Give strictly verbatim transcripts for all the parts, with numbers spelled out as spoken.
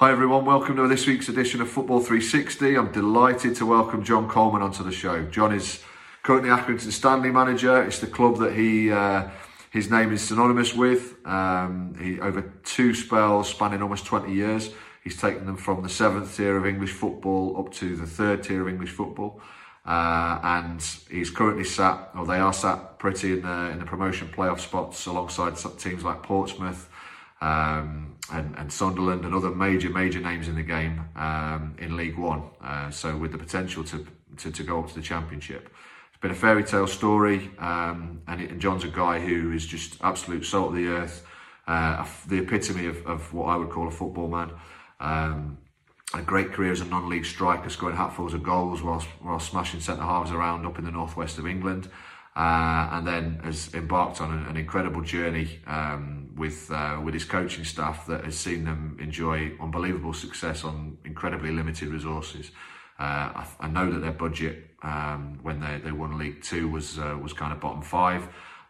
Hi everyone, welcome to this week's edition of Football three sixty. I'm delighted to welcome John Coleman onto the show. John is currently Accrington Stanley manager. It's the club that he uh, his name is synonymous with. Um, he over two spells spanning almost twenty years. He's taken them from the seventh tier of English football up to the third tier of English football. Uh, and he's currently sat, or they are sat pretty in the, in the promotion playoff spots alongside teams like Portsmouth, Um, and, and Sunderland and other major, major names in the game um, in League One. Uh, so with the potential to, to, to go up to the Championship. It's been a fairy tale story um, and, it, and John's a guy who is just absolute salt of the earth, uh, the epitome of, of what I would call a football man. Um, a great career as a non-league striker, scoring hatfuls of goals whilst, whilst smashing centre-halves around up in the northwest of England. Uh, and then has embarked on an, an incredible journey um, with uh, with his coaching staff that has seen them enjoy unbelievable success on incredibly limited resources. Uh, I, I know that their budget um, when they, they won League Two was uh, was kind of bottom five.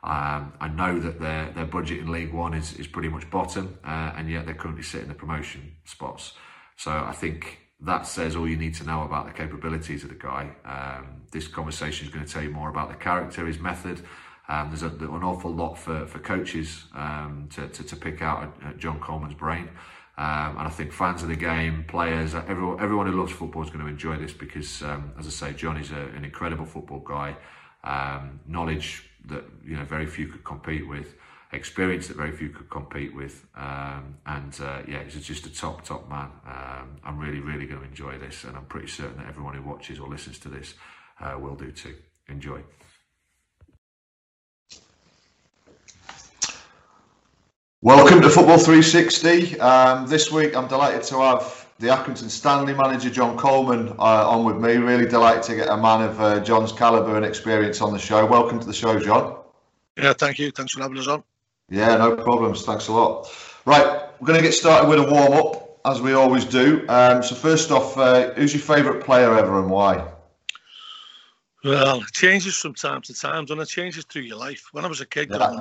Um, I know that their their budget in League One is, is pretty much bottom, uh, and yet they're currently sitting in the promotion spots. So I think that says all you need to know about the capabilities of the guy. Um, this conversation is going to tell you more about the character, his method. Um, there's a, an awful lot for, for coaches um, to, to, to pick out at John Coleman's brain. Um, and I think fans of the game, players, everyone, everyone who loves football is going to enjoy this because, um, as I say, John is a, an incredible football guy. Um, knowledge that you know very few could compete with. Experience that very few could compete with, um, and uh, yeah, he's just a top, top man. Um, I'm really, really going to enjoy this, and I'm pretty certain that everyone who watches or listens to this uh, will do too. Enjoy. Welcome to Football three sixty. Um, this week, I'm delighted to have the Accrington Stanley manager, John Coleman, uh, on with me. Really delighted to get a man of uh, John's calibre and experience on the show. Welcome to the show, John. Yeah, thank you. Thanks for having us on. Yeah, no problems. Thanks a lot. Right, we're going to get started with a warm-up, as we always do. Um, so first off, uh, who's your favourite player ever and why? Well, it changes from time to time, and it changes through your life. When I was a kid, yeah.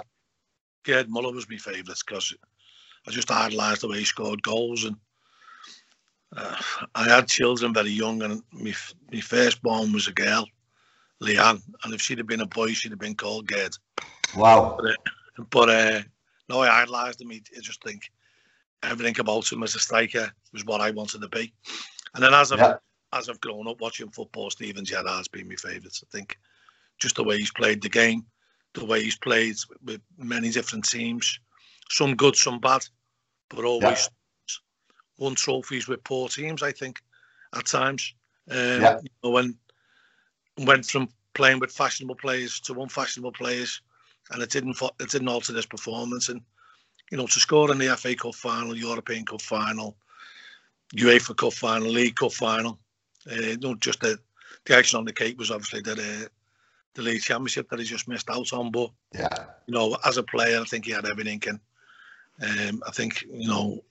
Gerd Muller was my favourite because I just idolised the way he scored goals. And uh, I had children very young, and my, my firstborn was a girl, Leanne. And if she'd have been a boy, she'd have been called Gerd. Wow. But, uh, but uh, no, I idolised him. I just think everything about him as a striker was what I wanted to be. And then as I've, yeah. as I've grown up watching football, Steven Gerrard's been my favourite. I think just the way he's played the game, the way he's played with many different teams, some good, some bad, but always yeah. won trophies with poor teams, I think, at times. Um, yeah. you know, and went from playing with fashionable players to unfashionable players. And it didn't it didn't alter this performance. And, you know, to score in the F A Cup final, European Cup final, UEFA Cup final, League Cup final, uh, you know, just the, the action on the cake was obviously that uh, the League Championship that he just missed out on. But, yeah. you know, as a player, I think he had everything. And um, I think, you know,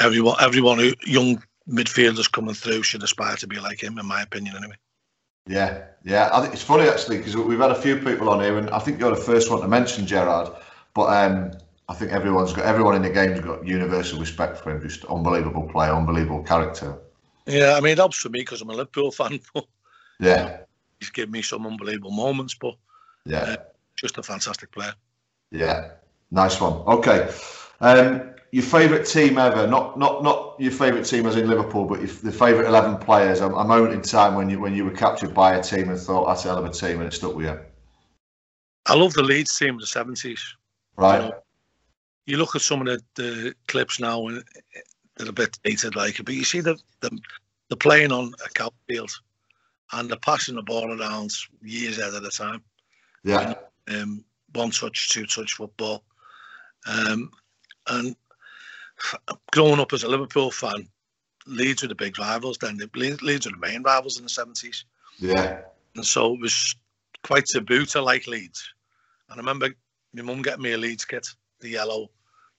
everyone, everyone who young midfielders coming through should aspire to be like him, in my opinion, anyway. Yeah, yeah. I think it's funny actually because we've had a few people on here, and I think you're the first one to mention Gerrard. But um, I think everyone's got everyone in the game's got universal respect for him. Just unbelievable player, unbelievable character. Yeah, I mean it helps for me because I'm a Liverpool fan. But, yeah, you know, he's given me some unbelievable moments, but yeah, uh, just a fantastic player. Yeah, nice one. Okay, um, your favourite team ever? Not not not. Your favourite team as in Liverpool, but your, the favourite eleven players, a, a moment in time when you when you were captured by a team and thought, that's a hell of a team, and it stuck with you. I love the Leeds team of the seventies. Right. You know, you look at some of the, the clips now, and they're a bit dated, like, but you see the, the, the playing on a cow field and they're passing the ball around years ahead of the time. Yeah. And, um, one touch, two touch football. Um, and growing up as a Liverpool fan, Leeds were the big rivals then. Leeds were the main rivals in the seventies. Yeah. And so it was quite taboo to like Leeds. And I remember my mum getting me a Leeds kit, the yellow,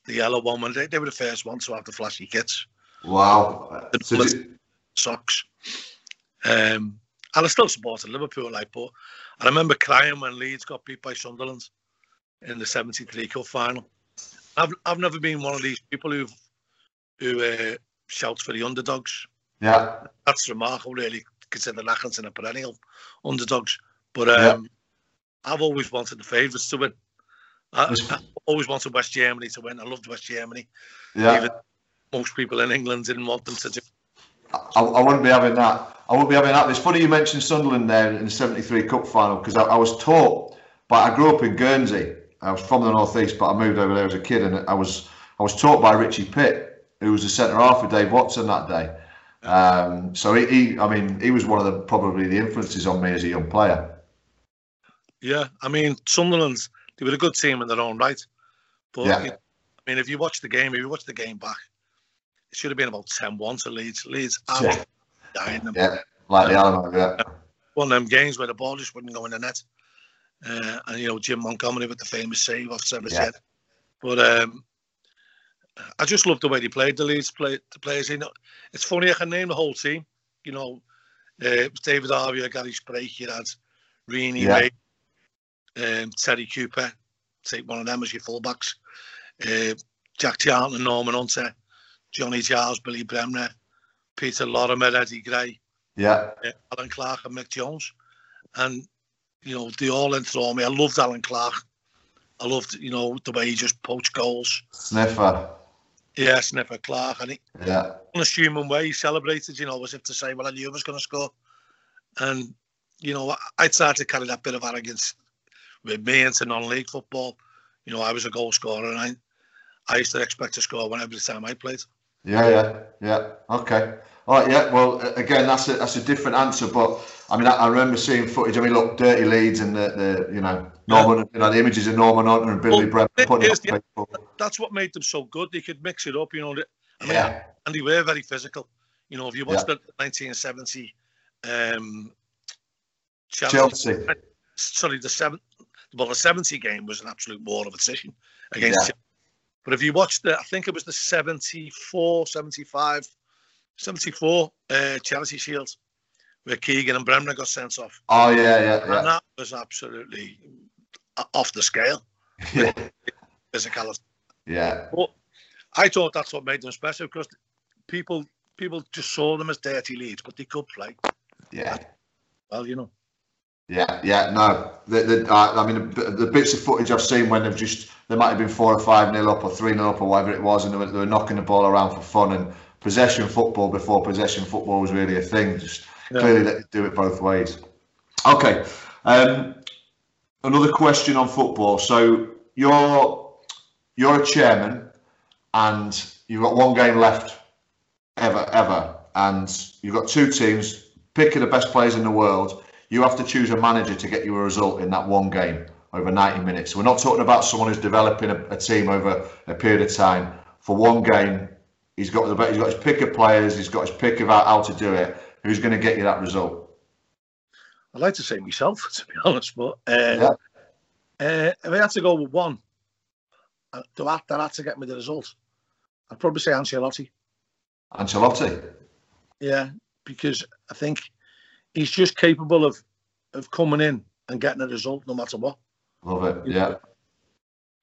the yellow one. And they, they were the first ones to have the flashy kits. Wow. The so you... socks. Um, and I still supported Liverpool, like, but I remember crying when Leeds got beat by Sunderland in the seventy-three Cup final. I've I've never been one of these people who've, who uh, shouts for the underdogs. Yeah. That's remarkable, really, considering Accrington are perennial underdogs. But um, yeah. I've always wanted the favourites to win. I, I always wanted West Germany to win. I loved West Germany. Yeah. Even most people in England didn't want them to do. I, I wouldn't be having that. I wouldn't be having that. It's funny you mentioned Sunderland there in the seventy-three Cup final, because I, I was taught, but I grew up in Guernsey. I was from the northeast, but I moved over there as a kid, and I was I was taught by Richie Pitt, who was the centre half of Dave Watson that day. Um, so he, he, I mean, he was one of the probably the influences on me as a young player. Yeah, I mean, Sunderland, they were a good team in their own right, but yeah. it, I mean, if you watch the game, if you watch the game back, it should have been about ten one to Leeds. Leeds absolutely yeah. dying them. Yeah, like the element, yeah. One of them games where the ball just wouldn't go in the net. Uh, and you know, Jim Montgomery with the famous save off Sever's head. But um, I just loved the way they played. The Leeds play the players. You know, it's funny, I can name the whole team. You know, uh, it was David Harvey, Gary Sprake, you had Reaney, yeah. May, um, Terry Cooper. Take one of them as your fullbacks. Uh, Jack Charlton and Norman Hunter, Johnny Giles, Billy Bremner, Peter Lorimer, Eddie Gray, yeah, uh, Alan Clark and Mick Jones, and. You know, they all enthralled me. I loved Alan Clark. I loved, you know, the way he just poached goals. Sniffer. Yeah, Sniffer Clark. And he, yeah. unassuming way, he celebrated, you know, as if to say, well, I knew I was going to score. And, you know, I, I tried to carry that bit of arrogance with me into non-league football. You know, I was a goal scorer, and I, I used to expect to score whenever the time I played. Yeah, yeah, yeah. Okay. All right, yeah. Well, again, that's a, that's a different answer, but... I mean, I, I remember seeing footage. I mean, look, dirty Leeds and the, the you know, Norman, yeah. you know, the images of Norman Hunter and Billy well, Bremner putting it up. Yeah, that's what made them so good. They could mix it up, you know. I mean, yeah. And they were very physical. You know, if you watched yeah. the nineteen seventy um, Chelsea, Chelsea. Sorry, the seven, well, the seventy game was an absolute war of attrition against yeah. Chelsea. But if you watched the, I think it was the seventy-four, seventy-five, seventy-four uh, Chelsea Shield, where Keegan and Bremner got sent off. Oh, yeah, yeah, yeah. And that was absolutely off the scale. Yeah. Physicality. Yeah. But I thought that's what made them special, because people people just saw them as dirty Leeds, but they could play. Yeah. Well, you know. Yeah, yeah, no. The, the, uh, I mean, the, the bits of footage I've seen when they've just, they might have been four or five nil up or three nil up or whatever it was, and they were, they were knocking the ball around for fun, and possession football before possession football was really a thing. Just... Yeah. Clearly, they do it both ways. Okay. Um, another question on football. So you're you're a chairman, and you've got one game left, ever, ever, and you've got two teams. Pick the best players in the world. You have to choose a manager to get you a result in that one game over ninety minutes. So we're not talking about someone who's developing a, a team over a period of time. For one game, he's got the he's got his pick of players. He's got his pick of how, how to do it. Who's going to get you that result? I'd like to say myself, to be honest, but uh, yeah. uh, if I had to go with one uh, that had to get me the result, I'd probably say Ancelotti. Ancelotti? Yeah, because I think he's just capable of, of coming in and getting a result no matter what. Love it, you yeah. know,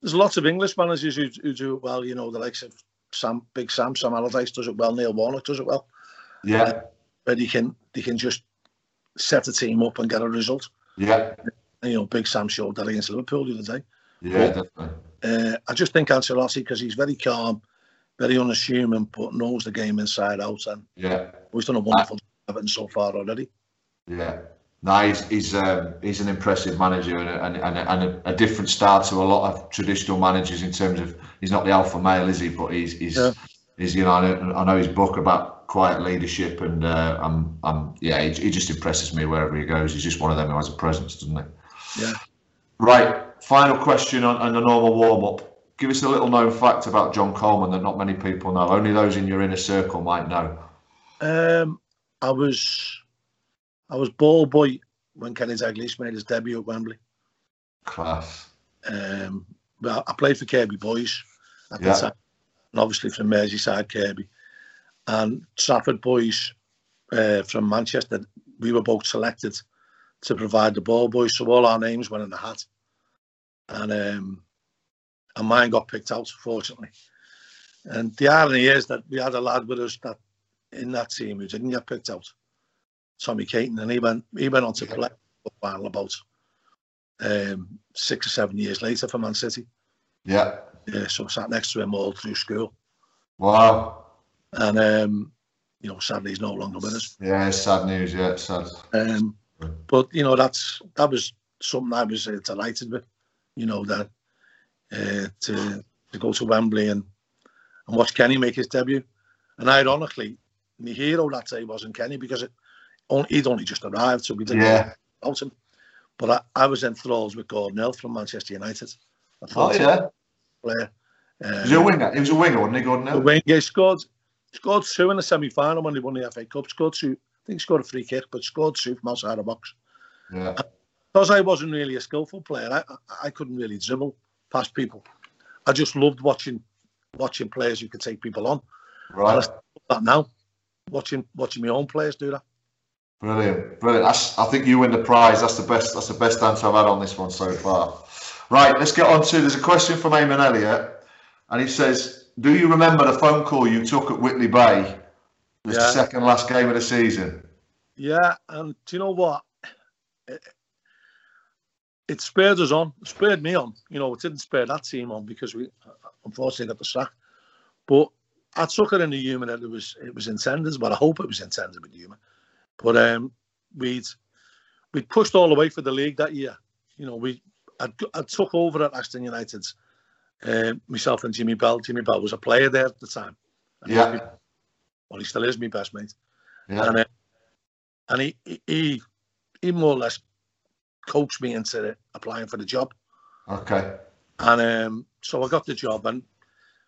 there's lots of English managers who, who do it well, you know, the likes of Sam, Big Sam, Sam Allardyce does it well, Neil Warnock does it well. Yeah. Uh, But he can he can just set a team up and get a result. Yeah. You know, Big Sam showed that against Liverpool the other day. Yeah, but, definitely. Uh, I just think Ancelotti, because he's very calm, very unassuming, but knows the game inside out, and yeah, he's done a wonderful job of it so far already. Yeah. No, he's he's um, he's an impressive manager, and a, and a, and a, a different style to a lot of traditional managers in terms of he's not the alpha male, is he? But he's he's yeah. he's you know I know, I know his book about. Quiet leadership, and uh, I'm, I'm, yeah, he, he just impresses me wherever he goes. He's just one of them who has a presence, doesn't he? Yeah. Right. Final question on, on the normal warm-up. Give us a little known fact about John Coleman that not many people know. Only those in your inner circle might know. Um, I was, I was ball boy when Kenny Dalglish made his debut at Wembley. Class. Um, well, I played for Kirby Boys at yeah. the time, and obviously from Merseyside Kirby. And Trafford Boys uh, from Manchester, we were both selected to provide the ball boys. So all our names went in the hat. And um, and mine got picked out, fortunately. And the irony is that we had a lad with us that in that team who didn't get picked out, Tommy Caton, and he went he went on to play a while, about um, six or seven years later for Man City. Yeah. Yeah. So I sat next to him all through school. Wow. And um, you know, sadly he's no longer with us. Yeah, it's sad news. Yeah, it's sad. Um, but you know, that's that was something I was uh, delighted with. You know, that uh, to to go to Wembley and and watch Kenny make his debut. And ironically, my hero that day wasn't Kenny, because it only, he'd only just arrived, so we didn't yeah. know about him. But I, I was enthralled with Gordon Hill from Manchester United. I thought, oh, yeah. Player. Um, he was a winger. He was a winger, wasn't he, Gordon Hill? A winger. He scored, scored two in the semi-final when he won the F A Cup. Scored two. I think he scored a free kick, but scored two from outside the box. Yeah. And because I wasn't really a skillful player, I, I couldn't really dribble past people. I just loved watching watching players who could take people on. Right. And I still love that now, watching watching my own players do that. Brilliant, brilliant. I, I think you win the prize. That's the best. That's the best answer I've had on this one so far. Right, let's get on to. There's a question from Eamon Elliott, and he says, "Do you remember the phone call you took at Whitley Bay, the yeah. second last game of the season?" Yeah, and do you know what? It, it spurred us on. It spurred me on. You know, it didn't spur that team on, because we unfortunately got the sack. But I took it in the humour that it was it was intended. But I hope it was intended with humour. But um, we'd we'd pushed all the way for the league that year. You know, we I took over at Aston United, uh, myself and Jimmy Bell. Jimmy Bell was a player there at the time. And yeah. He, well, he still is my best mate. Yeah. And, uh, and he, he he more or less coaxed me into applying for the job. Okay. And um, so I got the job. And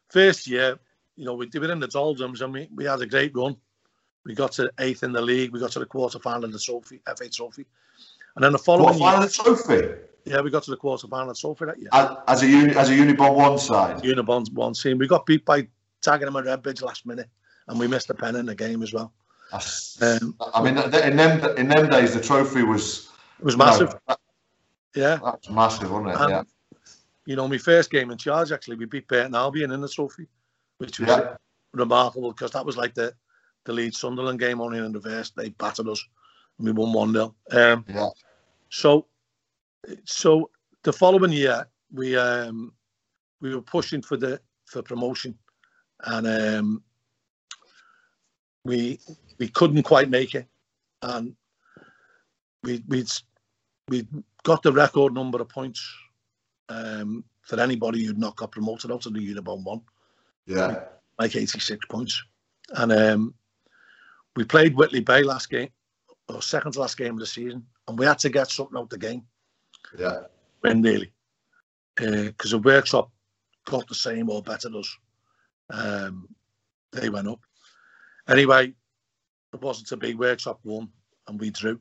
first year, you know, we were in the doldrums, and we, we had a great run. We got to eighth in the league. We got to the quarter final in the trophy, F A Trophy, and then the following year, final of the trophy. Yeah, we got to the quarter final of the trophy that year. As, as a uni, as a Unibond one side. Unibond one team. We got beat by Dagenham and Redbridge last minute, and we missed a pen in the game as well. Um, I mean, in them in them days, the trophy was it was massive. No, that, yeah, that was massive, wasn't it? And, yeah. You know, my first game in charge, actually, we beat Burton Albion in the trophy, which was yeah. remarkable, because that was like the. The Leeds Sunderland game, only in reverse. They battered us, and we won one nil. Um, yeah. So, so the following year we um, we were pushing for the for promotion, and um, we we couldn't quite make it, and we we we got the record number of points um, for anybody who'd not got promoted out of the Unibond one. Yeah. Like eighty-six points, and. Um, We played Whitley Bay last game, or second to last game of the season, and we had to get something out the game. Yeah. Win, really. Because uh, the Worksop got the same or better than us. Um, they went up. Anyway, it wasn't to be. Worksop won, and we drew.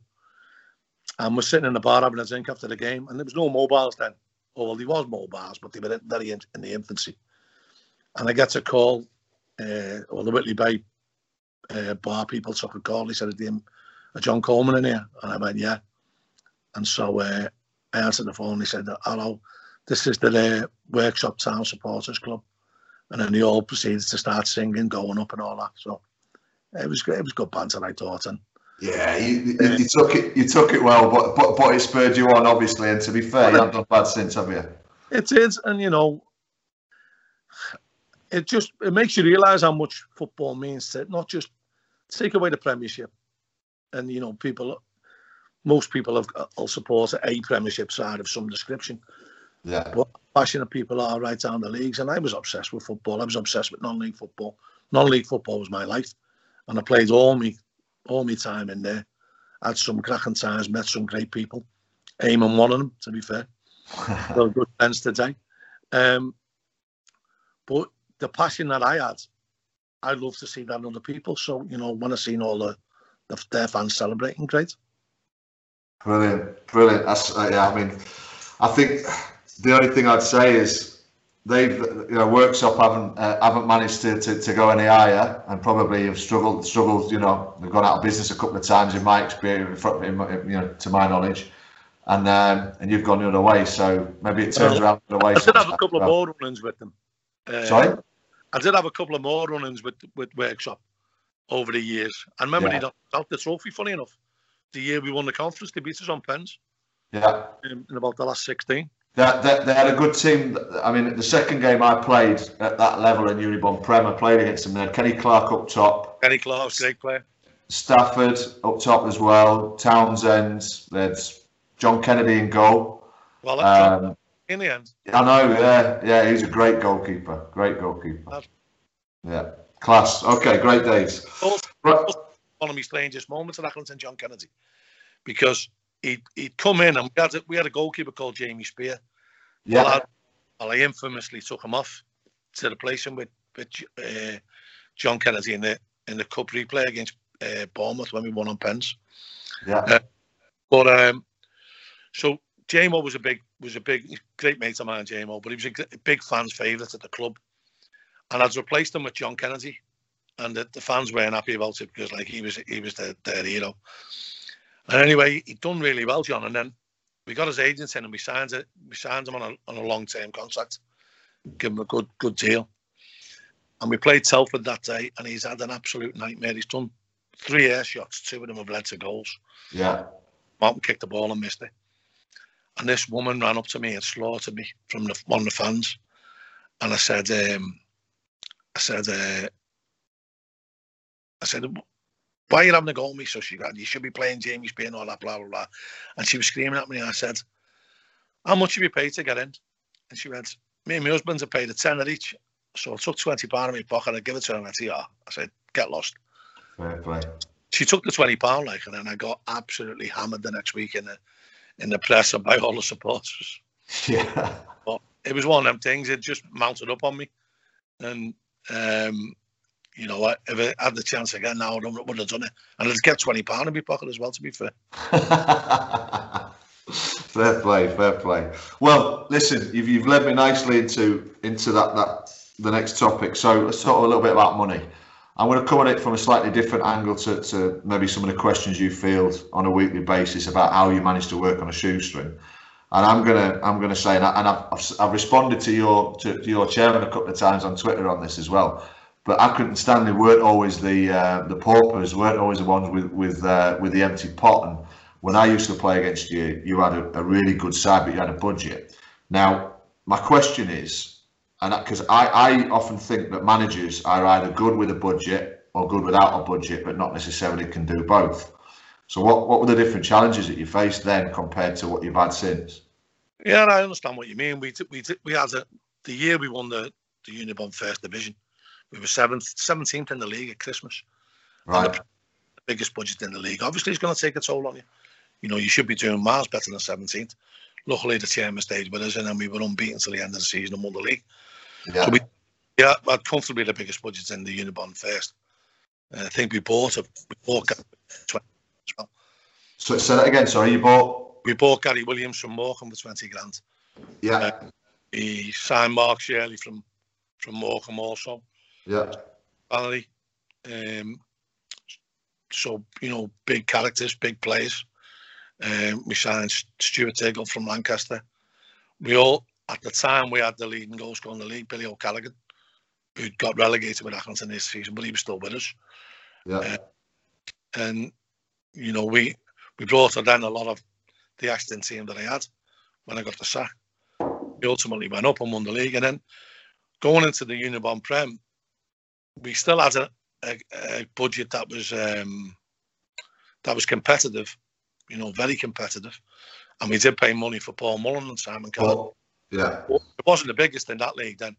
And we're sitting in the bar having a drink after the game, and there was no mobiles then. Oh, well, there was mobiles, but they were very in, in the infancy. And I get a call, uh, or the Whitley Bay Uh, bar people took a call. He said, "A John Coleman in here?" And I went, "Yeah." And so uh, I answered the phone. He said, "Hello, this is the uh, Worksop Town Supporters Club." And then they all proceeded to start singing, going up and all that. So it was it was good banter, I thought. And yeah, you, you, uh, you took it you took it well, but, but but it spurred you on, obviously. And to be fair, you haven't done bad since, have you? It is, and you know. It just it makes you realise how much football means to it. Not just take away the Premiership, and you know, people, most people have, will support a Premiership side of some description. Yeah. But passionate people are right down the leagues, and I was obsessed with football. I was obsessed with non-league football. Non-league football was my life, and I played all me, all me time in there. Had some cracking times, met some great people. Eamon, one of them, to be fair. Still good friends today. Um, but. The passion that I had, I love to see that in other people. So, you know, when I seen all the, the their fans celebrating, great. Brilliant, brilliant. That's, uh, yeah, I mean, I think the only thing I'd say is they've, you know, Worksop haven't uh, haven't managed to, to to go any higher, and probably have struggled struggled. You know, they've gone out of business a couple of times in my experience, in my, you know, to my knowledge. And um, and you've gone the other way, so maybe it turns well, around the other way. I did have a couple of board runs with them. Uh, Sorry? I did have a couple of more run-ins with, with Worksop over the years. I remember yeah. they knocked out the trophy, funny enough. The year we won the conference, they beat us on pens. Yeah. In, in about the last sixteen. They're, they're, they had a good team. I mean, the second game I played at that level in Unibond Prem, I played against them. They had Kenny Clark up top. Kenny Clark, great player. Stafford up top as well. Townsend. They had John Kennedy in goal. Well, that's um, in the end. I know, yeah. Yeah, he's a great goalkeeper. Great goalkeeper. That's... Yeah. Class. Okay, great days. Also, right. One of my strangest moments at Accrington, John Kennedy, because he'd, he'd come in and we had, a, we had a goalkeeper called Jamie Spear. Yeah. Well, I, well, I infamously took him off to replace him with, with uh, John Kennedy in the in the cup replay against uh, Bournemouth when we won on pens. Yeah. Uh, but um, so J M O was a big was a big great mate of mine, J M O, but he was a, a big fans' favourite at the club. And I'd replaced him with John Kennedy, and the, the fans weren't happy about it because, like, he was he was their, their hero. And anyway, he'd done really well, John. And then we got his agent in, and we signed it. We signed him on a on a long term contract, give him a good good deal. And we played Telford that day, and he's had an absolute nightmare. He's done three air shots, two of them have led to goals. Yeah, Martin kicked the ball and missed it. And this woman ran up to me and slaughtered me from the, one of the fans. And I said, um, I said, uh, I said, why are you having a go at me? So she got, you should be playing Jamie Spear and all that, blah, blah, blah. And she was screaming at me, and I said, how much have you paid to get in? And she went, me and my husband have paid a tenner each. So I took twenty pounds out of my pocket, I give it to her, and I said, I said, get lost. Fair play. She took the twenty pounds, like, and then I got absolutely hammered the next week in the, in the press and by all the supporters. Yeah. But it was one of them things, it just mounted up on me. And Um, you know, I, if I had the chance again now, I would have done it. And I'd get twenty pounds in my pocket as well, to be fair. Fair play, fair play. Well, listen, you've, you've led me nicely into into that, that the next topic. So let's talk a little bit about money. I'm going to come at it from a slightly different angle to, to maybe some of the questions you field on a weekly basis about how you manage to work on a shoestring. And I'm gonna, I'm gonna say, and, I, and I've, I've responded to your, to, to your chairman a couple of times on Twitter on this as well. But Accrington Stanley weren't always the, uh, the paupers, weren't always the ones with, with, uh, with the empty pot. And when I used to play against you, you had a, a really good side, but you had a budget. Now, my question is, and because I, I often think that managers are either good with a budget or good without a budget, but not necessarily can do both. So what, what were the different challenges that you faced then compared to what you've had since? Yeah, I understand what you mean. We we we had a, the year we won the the Unibond First Division, we were seventh, seventeenth in the league at Christmas. Right. And the, the biggest budget in the league. Obviously, it's going to take a toll on you. You know, you should be doing miles better than seventeenth. Luckily, the chairman stayed with us, and then we were unbeaten till the end of the season and won the league. Yeah. So we yeah, we had comfortably the biggest budget in the Unibond First. Uh, I think we bought a we bought twenty. Well. So say that again. Sorry, you bought. We bought Gary Williams from Morecambe for twenty grand. Yeah. Uh, he signed Mark Shirley from from Morecambe also. Yeah. Valley. Um. So you know, big characters, big players. Um, we signed Stuart Diggle from Lancaster. We all at the time we had the leading goal scorer in the league, Billy O'Callaghan, who got relegated with Accrington this season, but he was still with us. Yeah. Uh, and. You know, we, we brought her then a lot of the Aston team that I had when I got the sack. We ultimately went up and won the league. And then going into the Unibond Prem, we still had a, a, a budget that was um, that was competitive, you know, very competitive. And we did pay money for Paul Mullen and Simon Callum. Oh, yeah. It wasn't the biggest in that league then.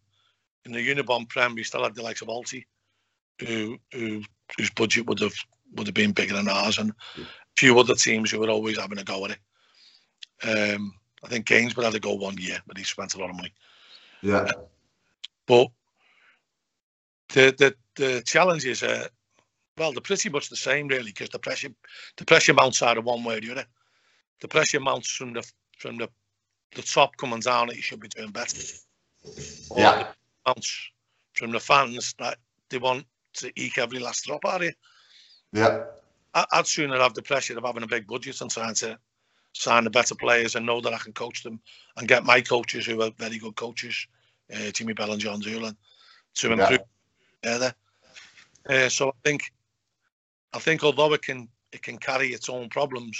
In the Unibond Prem, we still had the likes of Alty, who, who whose budget would have... would have been bigger than ours, and a few other teams who were always having a go at it. Um, I think Gainsborough had a go one year, but he spent a lot of money. Yeah. Uh, but the the the challenges are, well, they're pretty much the same really, because the pressure the pressure mounts either one way or the other. The pressure mounts from the from the the top coming down that you should be doing better. Yeah. Or it mounts from the fans that they want to eke every last drop out of you. Yeah, I'd sooner have the pressure of having a big budget and trying to sign the better players and know that I can coach them and get my coaches who are very good coaches, uh, Jimmy Bell and John Doolan, to and yeah. through there. Uh, so I think, I think although it can it can carry its own problems,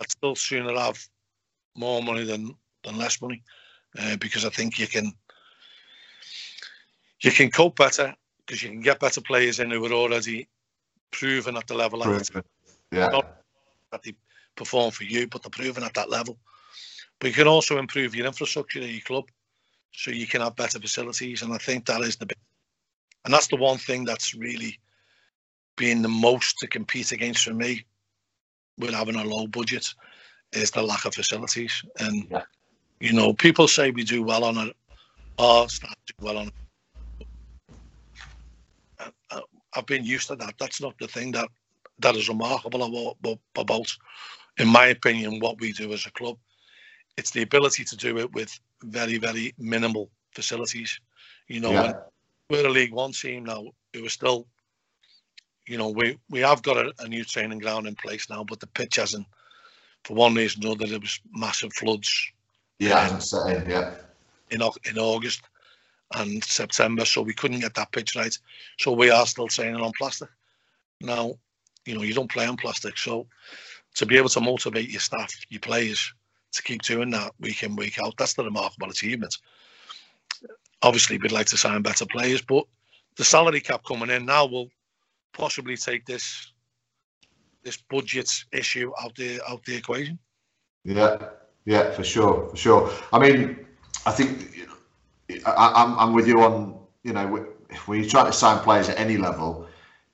I'd still sooner have more money than than less money, uh, because I think you can you can cope better because you can get better players in who are already proven at the level. Proven. Yeah. Not that they perform for you, but they're proven at that level. But you can also improve your infrastructure in your club, so you can have better facilities, and I think that is the big, and that's the one thing that's really been the most to compete against for me with having a low budget is the lack of facilities. And yeah. you know, people say we do well on it, our staff do well on it. I've been used to that. That's not the thing that that is remarkable about, about, in my opinion, what we do as a club. It's the ability to do it with very, very minimal facilities. You know, yeah. we're a League One team now. It was still, you know, we, we have got a, a new training ground in place now, but the pitch hasn't, for one reason or another. There was massive floods. Yeah, in, saying, yeah. In, in August and September, so we couldn't get that pitch right. So we are still training on plastic. Now, you know, you don't play on plastic, so to be able to motivate your staff, your players, to keep doing that week in, week out, that's the remarkable achievement. Obviously, we'd like to sign better players, but the salary cap coming in now will possibly take this this budget issue out the out the equation. Yeah, yeah, for sure, for sure. I mean, I think you know, I, I'm I'm with you on, you know, when you're trying to sign players at any level,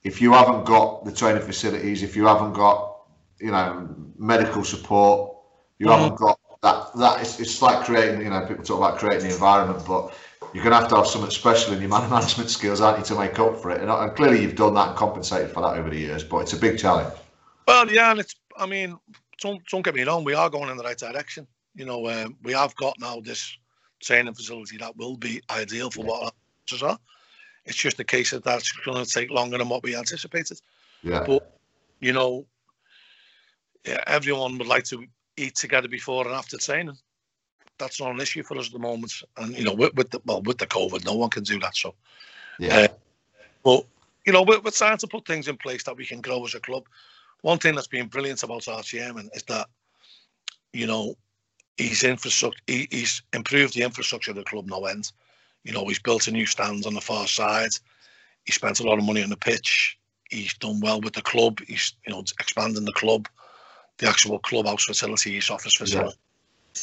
if you haven't got the training facilities, if you haven't got, you know, medical support. You haven't got that. That it's, it's like creating. You know, people talk about creating the environment, but you're going to have to have something special in your man management skills, aren't you, to make up for it? And, and clearly, you've done that and compensated for that over the years. But it's a big challenge. Well, yeah, and it's. I mean, don't don't get me wrong. We are going in the right direction. You know, um, we have got now this training facility that will be ideal for yeah. what our coaches are. It's just a case of that's going to take longer than what we anticipated. Yeah. But you know, yeah, everyone would like to eat together before and after training. That's not an issue for us at the moment, and you know, with, with the well, with the COVID, no one can do that. So, yeah. Uh, but you know, we're, we're trying to put things in place that we can grow as a club. One thing that's been brilliant about our chairman is that, you know, he's infrastructure. He, he's improved the infrastructure of the club no end. You know, he's built a new stand on the far side. He spent a lot of money on the pitch. He's done well with the club. He's, you know, expanding the club. The actual clubhouse facilities, office facility. Yeah.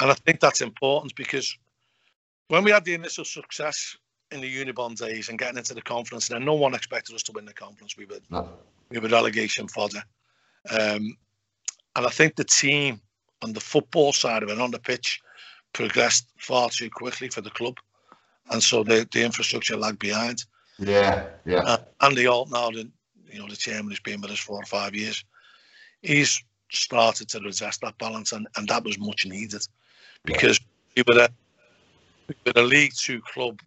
And I think that's important because when we had the initial success in the Unibond days and getting into the conference, then no one expected us to win the conference. We were, no. we were relegation fodder. Um, and I think the team on the football side of it, on the pitch, progressed far too quickly for the club. And so the, the infrastructure lagged behind. Yeah, yeah. Uh, and the alt now, the, you know, the chairman has been with us four or five years. He's started to adjust that balance, and, and that was much needed because yeah. we, were a, we were a League Two club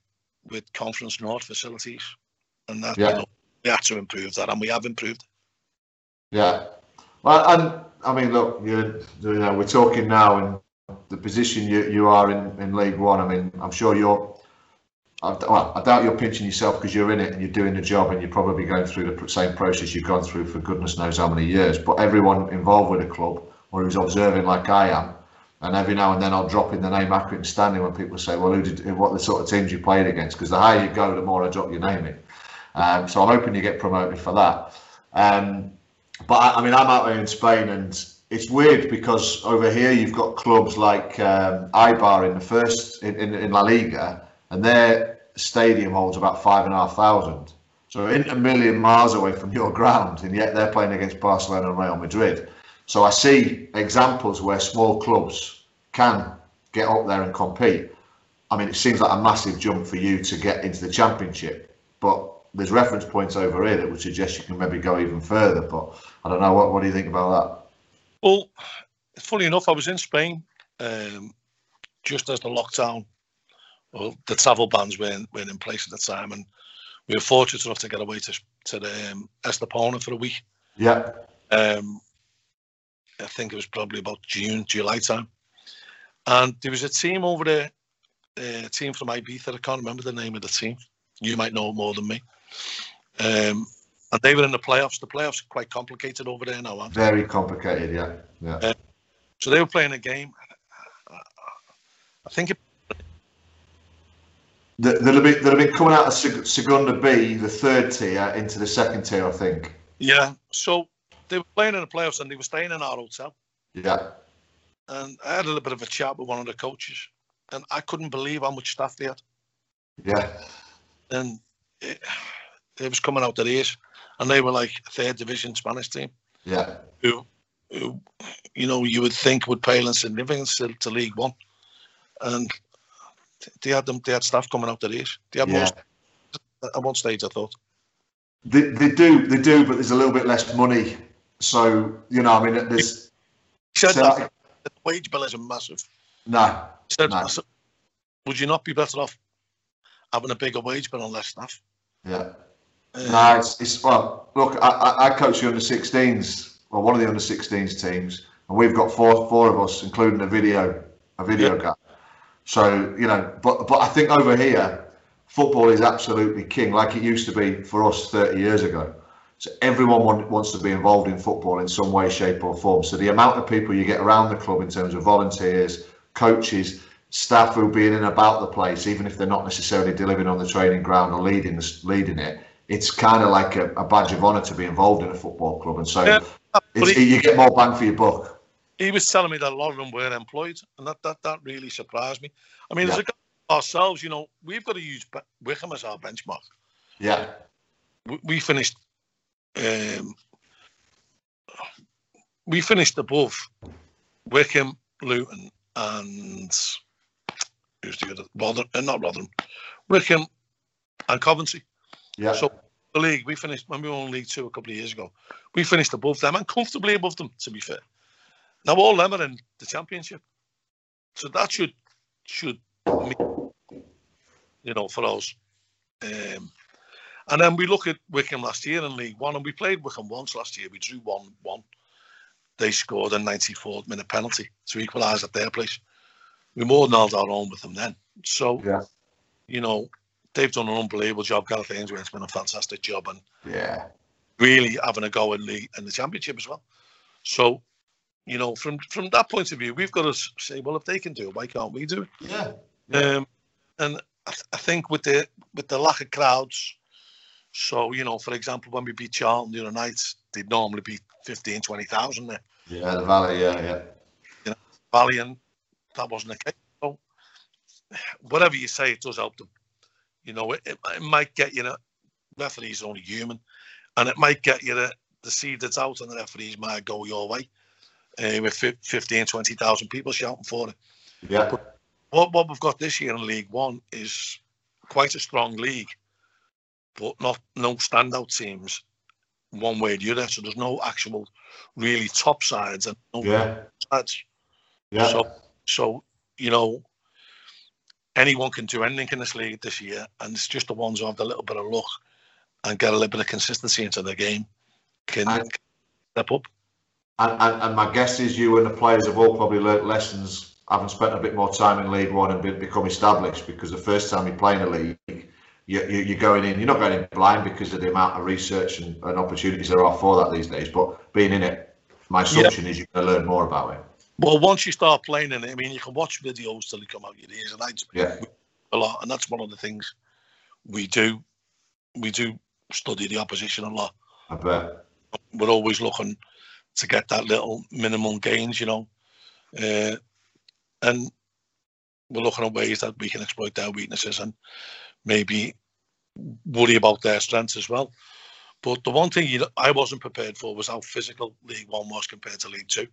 with Conference North facilities, and that yeah. you know, we had to improve that, and we have improved. Yeah, well, and I mean, look, you know, we're talking now, and the position you you are in in League One. I mean, I'm sure you're. I, well, I doubt you're pinching yourself because you're in it and you're doing the job and you're probably going through the same process you've gone through for goodness knows how many years. But everyone involved with the club or who's observing like I am, and every now and then I'll drop in the name Accrington Stanley when people say, well, who did, what the sort of teams you played against? Because the higher you go, the more I drop your name in. Um, so I'm hoping you get promoted for that. Um, but I, I mean, I'm out here in Spain and it's weird because over here you've got clubs like um, Eibar in the first, in, in, in La Liga, and their stadium holds about five and a half thousand. So in a million miles away from your ground, and yet they're playing against Barcelona and Real Madrid. So I see examples where small clubs can get up there and compete. I mean, it seems like a massive jump for you to get into the Championship, but there's reference points over here that would suggest you can maybe go even further. But I don't know, what, what do you think about that? Well, funny enough, I was in Spain um, just as the lockdown, well, the travel bans weren't, weren't in place at the time, and we were fortunate enough to get away to to the, um, Estepona for a week. Yeah. Um, I think it was probably about June, July time. And there was a team over there, uh, team from Ibiza. I can't remember the name of the team. You might know more than me. Um, and they were in the playoffs. The playoffs are quite complicated over there now, aren't they? Very complicated, yeah. yeah. Uh, so they were playing a game. I think it... They'll have been, they'll have been coming out of Segunda B, the third tier, into the second tier, I think. Yeah, so they were playing in the playoffs and they were staying in our hotel. Yeah. And I had a little bit of a chat with one of the coaches, and I couldn't believe how much staff they had. Yeah. And it, it was coming out their ears, and they were like a third division Spanish team. Yeah. Who, who, you know, you would think would pale in significance to, to League One. And they had them. They had staff coming out their ears. They had yeah. most at one stage. I thought they they do they do, but there's a little bit less money. So you know, I mean, there's said so that, I, the wage bill isn't massive. No, said, no. Said, would you not be better off having a bigger wage bill on less staff? Yeah. Uh, no, it's, it's well. Look, I I coach the under sixteens, well, one of the under sixteens teams, and we've got four four of us, including a video a video yeah. guy. So, you know, but but I think over here, football is absolutely king, like it used to be for us thirty years ago. So everyone want, wants to be involved in football in some way, shape or form. So the amount of people you get around the club in terms of volunteers, coaches, staff who be in and about the place, even if they're not necessarily delivering on the training ground or leading the, leading it, it's kind of like a, a badge of honour to be involved in a football club. And so yeah, it's, he, you get more bang for your buck. He was telling me that a lot of them were employed, and that that, that really surprised me. I mean, yeah. as a guy ourselves, you know, we've got to use Wycombe as our benchmark. Yeah. We, we finished um, we finished above Wycombe, Luton, and who's the other? Rotherham, not Rotherham. Wycombe and Coventry. Yeah. So the league, we finished, when we were in League Two a couple of years ago, we finished above them, and comfortably above them, to be fair. Now all them are in the Championship, so that should should mean, you know, for us. Um, and then we look at Wycombe last year in League One, and we played Wycombe once last year. We drew one one. They scored a ninety-fourth minute penalty to equalise at their place. We more than held our own with them then. So yeah. you know, they've done an unbelievable job. Gareth Ainsworth's been a fantastic job, and yeah, really having a go in the in the Championship as well. So. You know, from from that point of view, we've got to say, well, if they can do it, why can't we do it? Yeah. yeah. Um, and I, th I think with the with the lack of crowds, so you know, for example, when we beat Charlton the other night, they'd normally be fifteen, twenty thousand there. Yeah, the Valley, yeah, yeah. You know, Valley, and that wasn't the case. So whatever you say, it does help them. You know, it, it, it might get you. Know, referees are only human, and it might get you the the seed that's out, and the referees might go your way. Uh, with fifteen, twenty thousand people shouting for it. Yeah. But what, what we've got this year in League One is quite a strong league, but not no standout teams one way or the other. So there's no actual really top sides and no yeah. sides. Yeah. So, so, you know, anyone can do anything in this league this year, and it's just the ones who have a little bit of luck and get a little bit of consistency into their game can, I can step up. And, and, and my guess is you and the players have all probably learnt lessons, having spent a bit more time in League One and be, become established, because the first time you play in a league, you, you, you're going in, you're not going in blind because of the amount of research and, and opportunities there are for that these days, but being in it, my assumption yeah. is you're going to learn more about it. Well, once you start playing in it, I mean, you can watch videos till they come out your ears, and I yeah. a lot, and that's one of the things we do. We do study the opposition a lot. I bet. We're always looking to get that little minimum gains, you know, uh, and we're looking at ways that we can exploit their weaknesses and maybe worry about their strengths as well. But the one thing you, I wasn't prepared for was how physical League One was compared to League Two.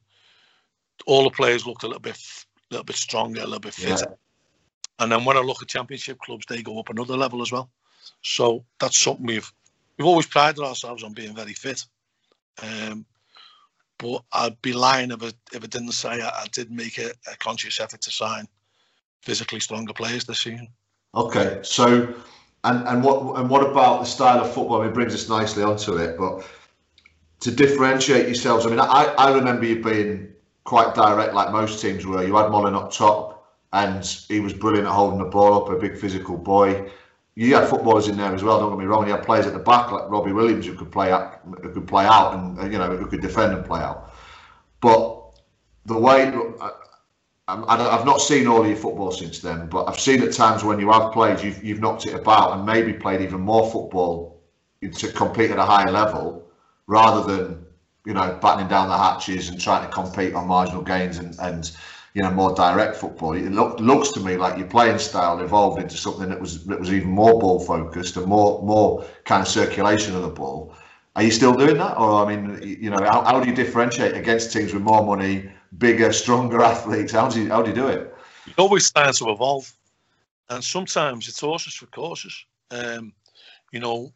All the players looked a little bit, a little bit stronger, a little bit fitter. Yeah. And then when I look at Championship clubs, they go up another level as well. So that's something we've we've always prided ourselves on, being very fit. Um, But I'd be lying if I, if I didn't say I, I did make a, a conscious effort to sign physically stronger players this season. Okay, so and and what and what about the style of football? I mean, it brings us nicely onto it, but to differentiate yourselves, I mean, I, I remember you being quite direct, like most teams were. You had Muller up top, and he was brilliant at holding the ball up, a big physical boy. You had footballers in there as well, don't get me wrong, and you had players at the back like Robbie Williams who could play up, who could play out, and you know, who could defend and play out. But the way, I, I, I've not seen all of your football since then, but I've seen at times when you have played, you've, you've knocked it about and maybe played even more football to compete at a higher level, rather than, you know, battening down the hatches and trying to compete on marginal gains and, and you know, more direct football. It look, looks to me like your playing style evolved into something that was that was even more ball focused and more more kind of circulation of the ball. Are you still doing that, or I mean, you know, how, how do you differentiate against teams with more money, bigger, stronger athletes? How do you how do you do it? You always trying to evolve, and sometimes it's horses for courses. Um, you know,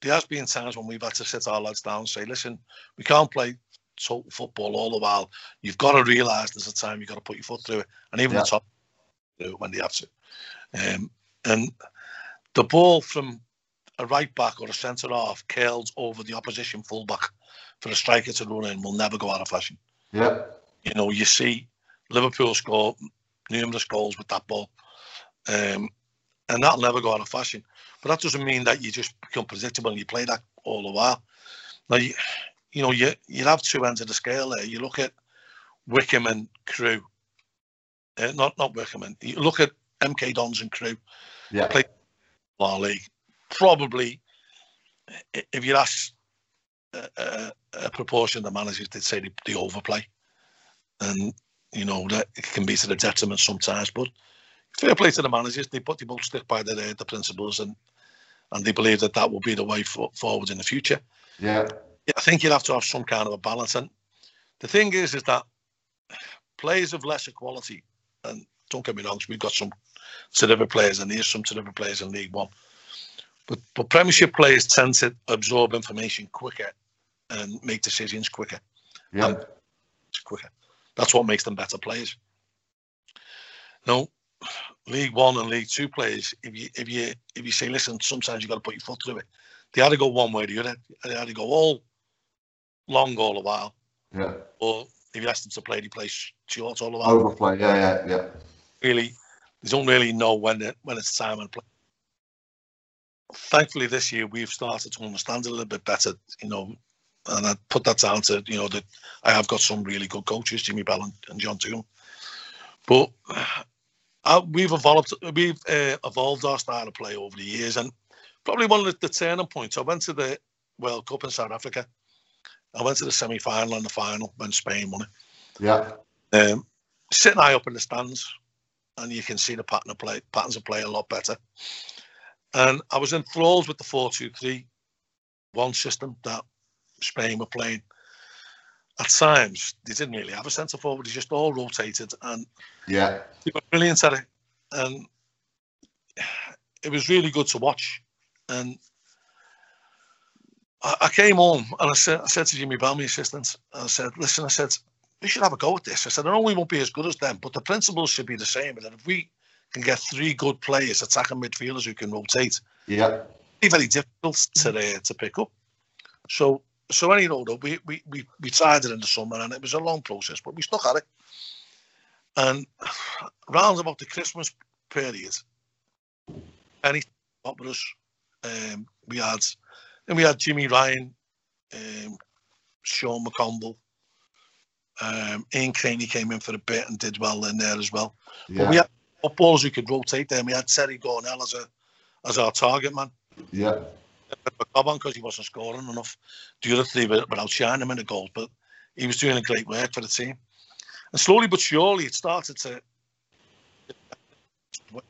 there has been times when we've had to sit our lads down and say, "Listen, we can't play total football all the while. You've got to realise there's a time you've got to put your foot through it, and even yeah. the top when they have to." Um, and the ball from a right back or a centre half curled over the opposition full back for a striker to run in will never go out of fashion. Yeah, you know, you see Liverpool score numerous goals with that ball, um, and that'll never go out of fashion. But that doesn't mean that you just become predictable and you play that all the while. Now you. You know, you you have two ends of the scale there. You look at Wycombe and Crewe, uh, not not Wycombe. And, you look at M K Dons and Crewe. Yeah. Play our league. Probably, if you ask a, a, a proportion of the managers, they'd say they, they overplay, and you know that it can be to the detriment sometimes. But fair play to the managers; they put they both stick by their uh, the principles, and and they believe that that will be the way for, forward in the future. Yeah. I think you'd have to have some kind of a balance, and the thing is, is that players of lesser quality, and don't get me wrong, we've got some terrific players, and there's some terrific players in League One, but but Premiership players tend to absorb information quicker and make decisions quicker. Yeah, and quicker. That's what makes them better players. Now, League One and League Two players, if you if you if you say, listen, sometimes you've got to put your foot through it. They had to go one way or the other. They had to go all. long all the while, yeah. Or if you ask them to play, they play short all the while. Overplay, yeah, yeah, yeah. Really, they don't really know when it, when it's time and play. Thankfully, this year we've started to understand a little bit better, you know, and I put that down to you know that I have got some really good coaches, Jimmy Bell and, and John Doolan, but uh, we've evolved, we've uh, evolved our style of play over the years, and probably one of the, the turning points. I went to the World Cup in South Africa. I went to the semi-final and the final when Spain won it. Yeah. Um, sitting high up in the stands, and you can see the pattern of play, patterns of play a lot better. And I was enthralled with the four two three one system that Spain were playing. At times, they didn't really have a centre forward. They just all rotated, and yeah, they were brilliant at it. And it was really good to watch. And I came home and I said, I said to Jimmy Bell, my assistant, I said, listen, I said, we should have a go at this. I said, I know we won't be as good as them, but the principles should be the same. And if we can get three good players, attacking midfielders who can rotate, yeah, it'd be very difficult to, uh, to pick up. So, so anyhow, we, we, we, we tried it in the summer, and it was a long process, but we stuck at it. And round about the Christmas period, any up with us, um, we had... Then we had Jimmy Ryan, um, Sean McConville, um, Ian Craney came in for a bit and did well in there as well. Yeah. But we had footballers who could rotate there. We had Terry Gornell as, a, as our target man. Yeah. Because he wasn't scoring enough. The other three were, were outshining him in the goals, but he was doing a great work for the team. And slowly but surely it started to... We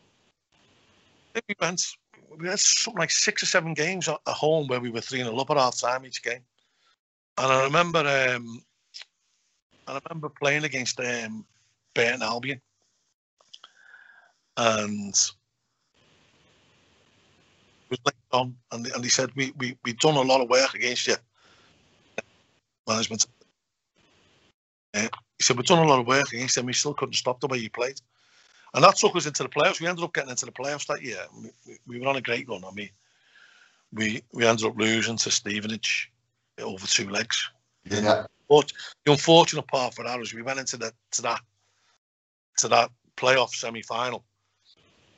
went... We had something like six or seven games at home where we were three nil up at half time each game, and I remember, um, I remember playing against um, Burton Albion, and it was late on, and and he said we we we'd done a lot of work against you, management. Uh, he said we'd done a lot of work against them, we still couldn't stop the way you played. And that took us into the playoffs. We ended up getting into the playoffs that year. We, we, we were on a great run. I mean, we we ended up losing to Stevenage over two legs. Yeah. But the unfortunate part for that was we went into the, to that to that playoff semi-final.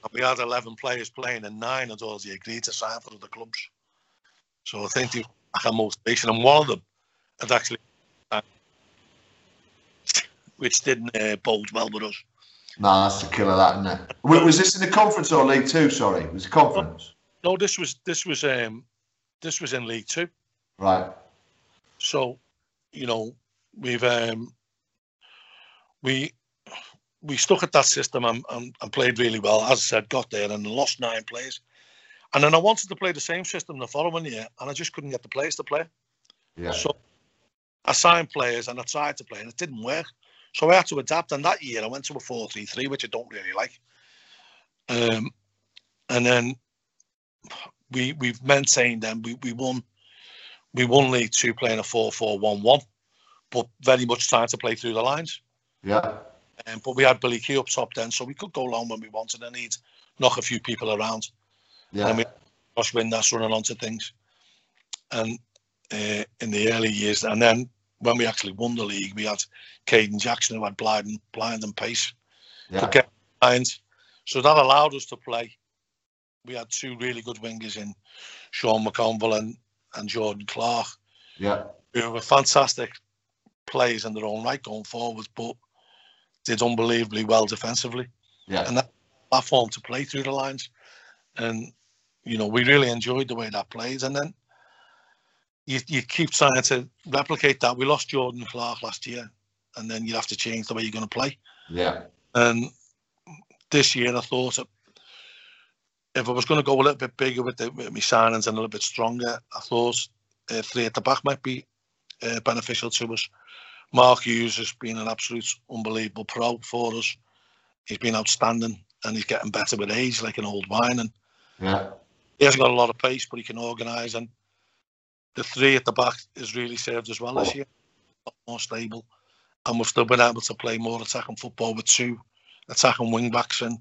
And we had eleven players playing and nine had already agreed to sign for other clubs. So I think they had motivation. And one of them had actually, which didn't uh, bode well with us. Nah, that's the killer, that, isn't it? Was this in the Conference or League Two? Sorry, it was a Conference. No, no, this was this was um, this was in League Two. Right. So, you know, we've um, we we stuck at that system and, and, and played really well. As I said, got there and lost nine players, and then I wanted to play the same system the following year, and I just couldn't get the players to play. Yeah. So I signed players and I tried to play, and it didn't work. So I had to adapt, and that year I went to a four three three, which I don't really like. Um, and then we we've maintained them. We we won, we won League Two playing a four four one one, but very much trying to play through the lines. Yeah. Um, but we had Billy Key up top then, so we could go long when we wanted, and he'd knock a few people around. Yeah. And we Josh Windass running onto things, and uh, in the early years, and then. When we actually won the league, we had Caden Jackson, who had blind, blind and pace. Yeah. Get behind. So that allowed us to play. We had two really good wingers in Sean McConville and, and Jordan Clark. Yeah. Who were fantastic players in their own right going forward, but did unbelievably well defensively. Yeah. And that platform to play through the lines. And, you know, we really enjoyed the way that played. And then You, you keep trying to replicate that. We lost Jordan Clark last year, and then you have to change the way you're going to play. Yeah. And this year I thought if I was going to go a little bit bigger with, the, with my signings and a little bit stronger, I thought uh, three at the back might be uh, beneficial to us. Mark Hughes has been an absolute unbelievable pro for us. He's been outstanding, and he's getting better with age, like an old wine. And yeah. He hasn't got a lot of pace, but he can organise, and the three at the back has really served us well this year. A lot more stable. And we've still been able to play more attacking football with two attacking wing backs and,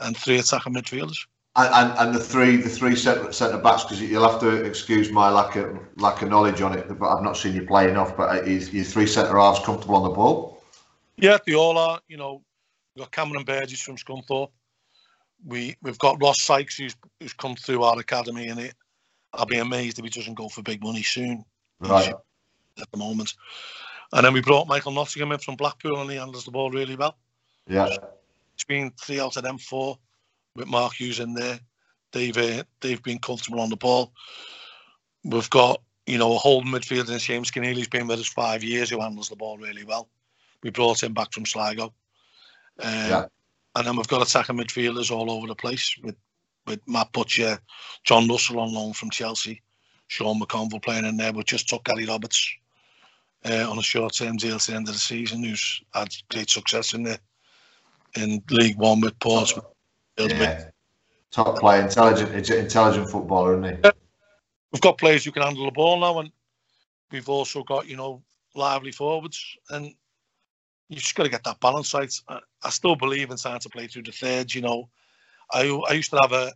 and three attacking midfielders. And, and and the three the three centre centre backs, because you'll have to excuse my lack of lack of knowledge on it, but I've not seen you play enough. But is your three centre halves comfortable on the ball? Yeah, they all are. You know, we've got Cameron Burgess from Scunthorpe. We we've got Ross Sykes who's who's come through our academy in it. I'll be amazed if he doesn't go for big money soon. Right. At the moment. And then we brought Michael Nottingham in from Blackpool, and he handles the ball really well. Yeah. So it's been three out of them four with Mark Hughes in there. They've uh, they've been comfortable on the ball. We've got, you know, a holding midfielder in James Keneally, who's been with us five years, who handles the ball really well. We brought him back from Sligo. Um, yeah. And then we've got attacking midfielders all over the place with with Matt Butcher, John Russell on loan from Chelsea, Sean McConville playing in there. We just took Gary Roberts uh, on a short-term deal to the end of the season, who's had great success in the in League One with Portsmouth. Yeah. Top player, intelligent, intelligent footballer, isn't he? We've got players who can handle the ball now, and we've also got, you know, lively forwards, and you've just got to get that balance right. I, I still believe in trying to play through the thirds, you know. I, I used to have a,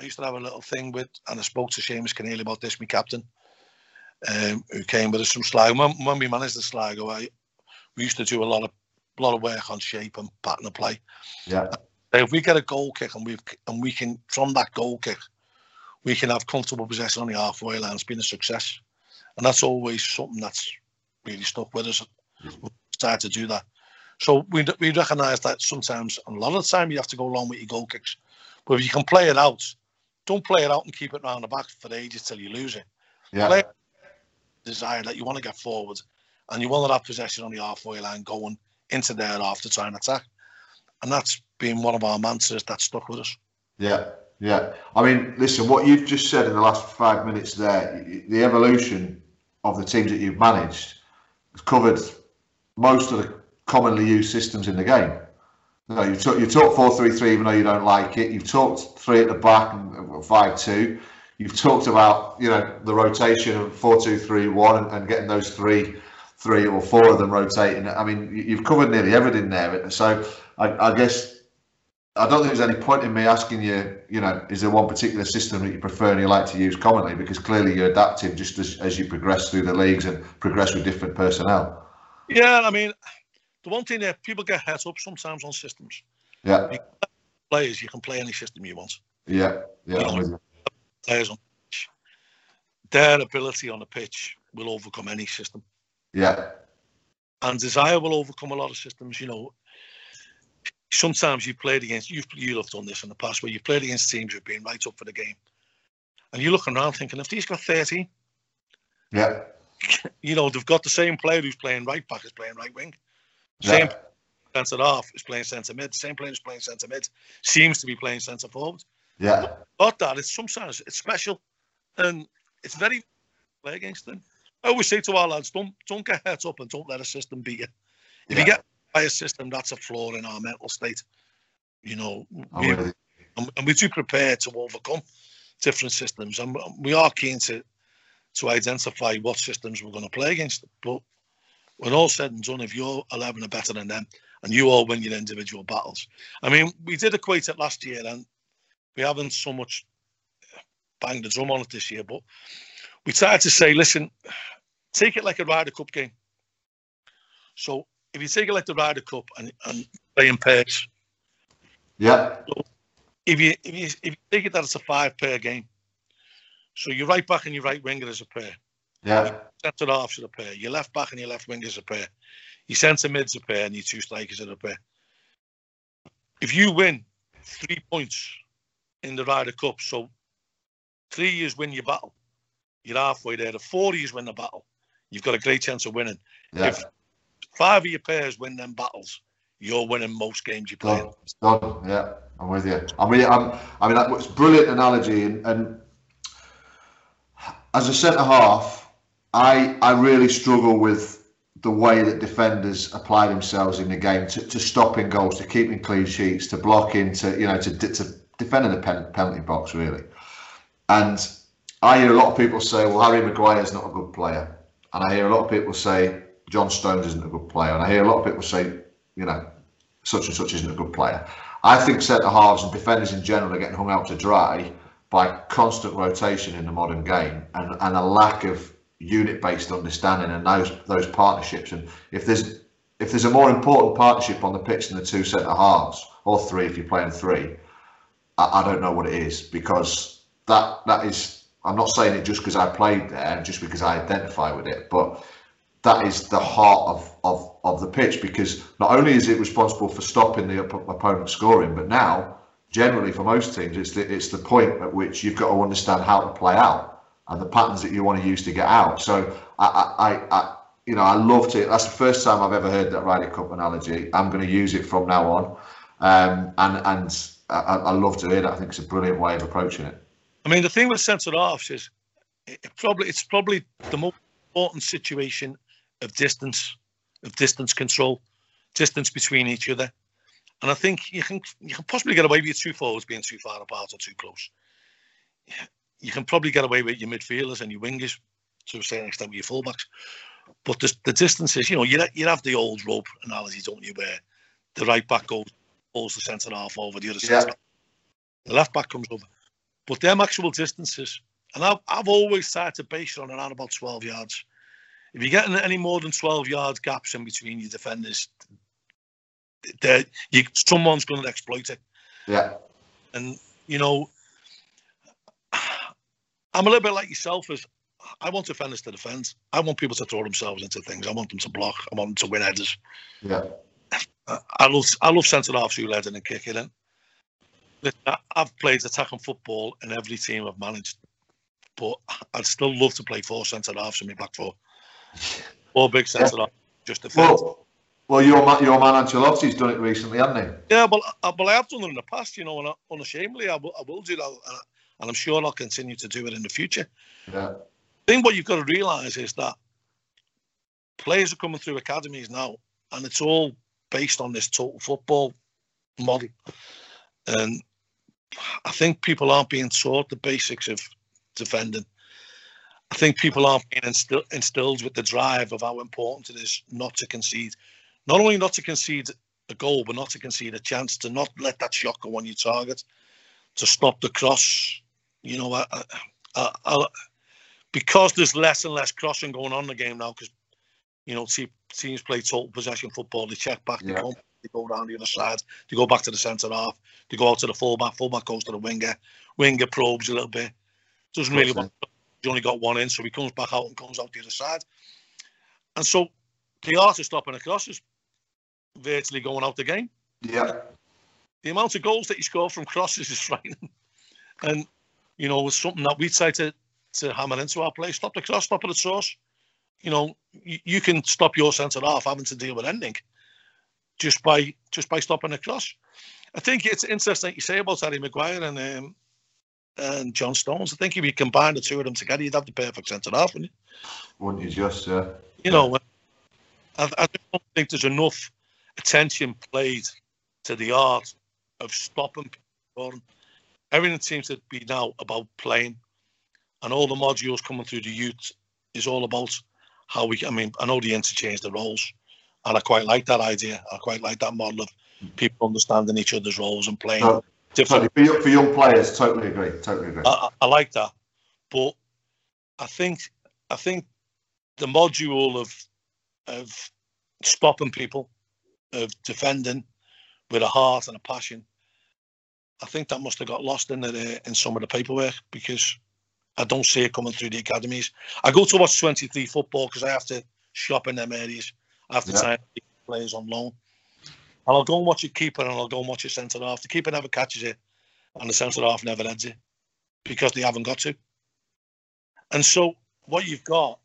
I used to have a little thing with, and I spoke to Seamus Keneally about this, my captain, um, who came with us from Sligo. When, when we managed the Sligo, I, we used to do a lot of, a lot of work on shape and pattern of play. Yeah. If we get a goal kick and we and we can, from that goal kick, we can have comfortable possession on the halfway line. It's been a success, and that's always something that's really stuck with us. We started to do that. So we we recognise that sometimes, and a lot of the time, you have to go along with your goal kicks. But if you can play it out, don't play it out and keep it round the back for ages till you lose it. Yeah. Play desire that you want to get forward, and you want to have possession on the halfway line going into there after trying to attack. And that's been one of our mantras that stuck with us. Yeah, yeah. I mean, listen, what you've just said in the last five minutes there, the evolution of the teams that you've managed has covered most of the commonly used systems in the game. No, you've talked, you've talked four three three, even though you don't like it. You've talked three at the back and five two. You've talked about, you know, the rotation of four two three one and, and getting those three, three or four of them rotating. I mean, you've covered nearly everything there. So I, I guess I don't think there's any point in me asking you, you know, is there one particular system that you prefer and you like to use commonly, because clearly you're adaptive just as, as you progress through the leagues and progress with different personnel. Yeah, I mean, the one thing that people get heads up sometimes on systems. Yeah. You can players, you can play any system you want. Yeah. Yeah. You know, players on the pitch. Their ability on the pitch will overcome any system. Yeah. And desire will overcome a lot of systems. You know, sometimes you've played against, you've, you've done this in the past, where you've played against teams who've been right up for the game. And you're looking around thinking, if he's got thirty, yeah, you know, they've got the same player who's playing right back is playing right wing. Same yeah. centre half is playing centre mid. Same player is playing centre mid. Seems to be playing centre forward. Yeah. But that, it's sometimes, it's special. And it's very play against them. I always say to our lads, don't don't get heads up and don't let a system beat you. If yeah. you get by a system, that's a flaw in our mental state. You know, oh, we, really? and, and we're too prepared to overcome different systems, and we are keen to to identify what systems we're going to play against. But when all said and done, if your eleven are better than them, and you all win your individual battles. I mean, we did equate it last year, and we haven't so much banged the drum on it this year, but we tried to say, listen, take it like a Ryder Cup game. So if you take it like the Ryder Cup and, and play in pairs, yeah. So if you if you if you take it that it's a five pair game, so your right back and your right winger is a pair. Yeah. Your centre halves are a pair. Your left back and your left winger is a pair. Your centre mids a pair, and your two strikers are a pair. If you win three points in the Ryder Cup, so three years win your battle, you're halfway there. If four years win the battle, you've got a great chance of winning. Yeah. If five of your pairs win them battles, you're winning most games you play. Done. Done. Yeah, I'm with you. I mean, I'm, I mean, that's a brilliant analogy. And, and as a centre half, I I really struggle with the way that defenders apply themselves in the game to, to stopping goals, to keeping clean sheets, to blocking, to you know, to to defending the pen, penalty box really. And I hear a lot of people say, well, Harry Maguire's not a good player. And I hear a lot of people say, John Stones isn't a good player. And I hear a lot of people say, you know, such and such isn't a good player. I think centre-halves and defenders in general are getting hung out to dry by constant rotation in the modern game and, and a lack of unit-based understanding and those those partnerships. And if there's if there's a more important partnership on the pitch than the two centre-halves, or three if you're playing three, I, I don't know what it is, because that that is... I'm not saying it just because I played there, just because I identify with it, but that is the heart of, of, of the pitch, because not only is it responsible for stopping the op opponent scoring, but now, generally for most teams, it's the, it's the point at which you've got to understand how to play out and the patterns that you want to use to get out. So, I, I, I, I you know, I loved it. That's the first time I've ever heard that Ryder Cup analogy. I'm going to use it from now on, um, and, and I, I love to hear that. I think it's a brilliant way of approaching it. I mean, the thing with centre-halves is it probably it's probably the most important situation of distance, of distance control, distance between each other. And I think you can you can possibly get away with your two forwards being too far apart or too close. You can probably get away with your midfielders and your wingers to a certain extent with your fullbacks. But the, the distances, you know, you you have the old rope analogy, don't you, where the right back goes pulls the centre-half over, the other yeah. centre-half, the left back comes over. But them actual distances, and I've, I've always tried to base it on around about twelve yards. If you're getting any more than twelve yard gaps in between your defenders, you, someone's going to exploit it. Yeah. And, you know, I'm a little bit like yourself. As I want defenders to defend. I want people to throw themselves into things. I want them to block. I want them to win headers. Yeah. I love, I love centre-halves who lead in and kick it in. I've played attacking football in every team I've managed, but I'd still love to play four centre halves in my back four. Four big centre halves, yeah. just defend. Well, well, your man, your man Ancelotti's done it recently, hasn't he? Yeah, well, I, well, I have done it in the past, you know, and I, unashamedly, I will, I will do that, and I'm sure I'll continue to do it in the future. Yeah. I think what you've got to realise is that players are coming through academies now, and it's all based on this total football model. And I think people aren't being taught the basics of defending. I think people aren't being instil instilled with the drive of how important it is not to concede. Not only not to concede a goal, but not to concede a chance, to not let that shot go on your target, to stop the cross. You know, I, I, I, I, because there's less and less crossing going on in the game now, because You know, teams play total possession football. They check back, yeah. they, go, they go down the other side, they go back to the centre half, they go out to the fullback, fullback goes to the winger, winger probes a little bit. Doesn't really want to, he's only got one in, so he comes back out and comes out the other side. And so the art of stopping across is virtually going out the game. Yeah. The amount of goals that he scored from crosses is frightening. And, you know, it's something that we try to, to hammer into our play. Stop the cross, stop at the source. You know, you, you can stop your centre-half having to deal with anything just by just by stopping the cross. I think it's interesting you say about Harry Maguire and um, and John Stones. I think if you combine the two of them together, you'd have the perfect centre-half, wouldn't you? Wouldn't you just, uh, you know, I, I don't think there's enough attention played to the art of stopping people. Everything seems to be now about playing, and all the modules coming through the youth is all about how we, I mean, I know they interchange the roles, and I quite like that idea. I quite like that model of people understanding each other's roles and playing. No, different. Totally. For, for young players, totally agree, totally agree. I, I like that, but I think, I think the module of, of stopping people, of defending with a heart and a passion, I think that must have got lost in the, in some of the paperwork, because I don't see it coming through the academies. I go to watch twenty-three football because I have to shop in them areas. I have to yeah. try and keep players on loan. And I'll go and watch a keeper, and I'll go and watch a centre-half. The keeper never catches it, and the centre-half never heads it, because they haven't got to. And so what you've got,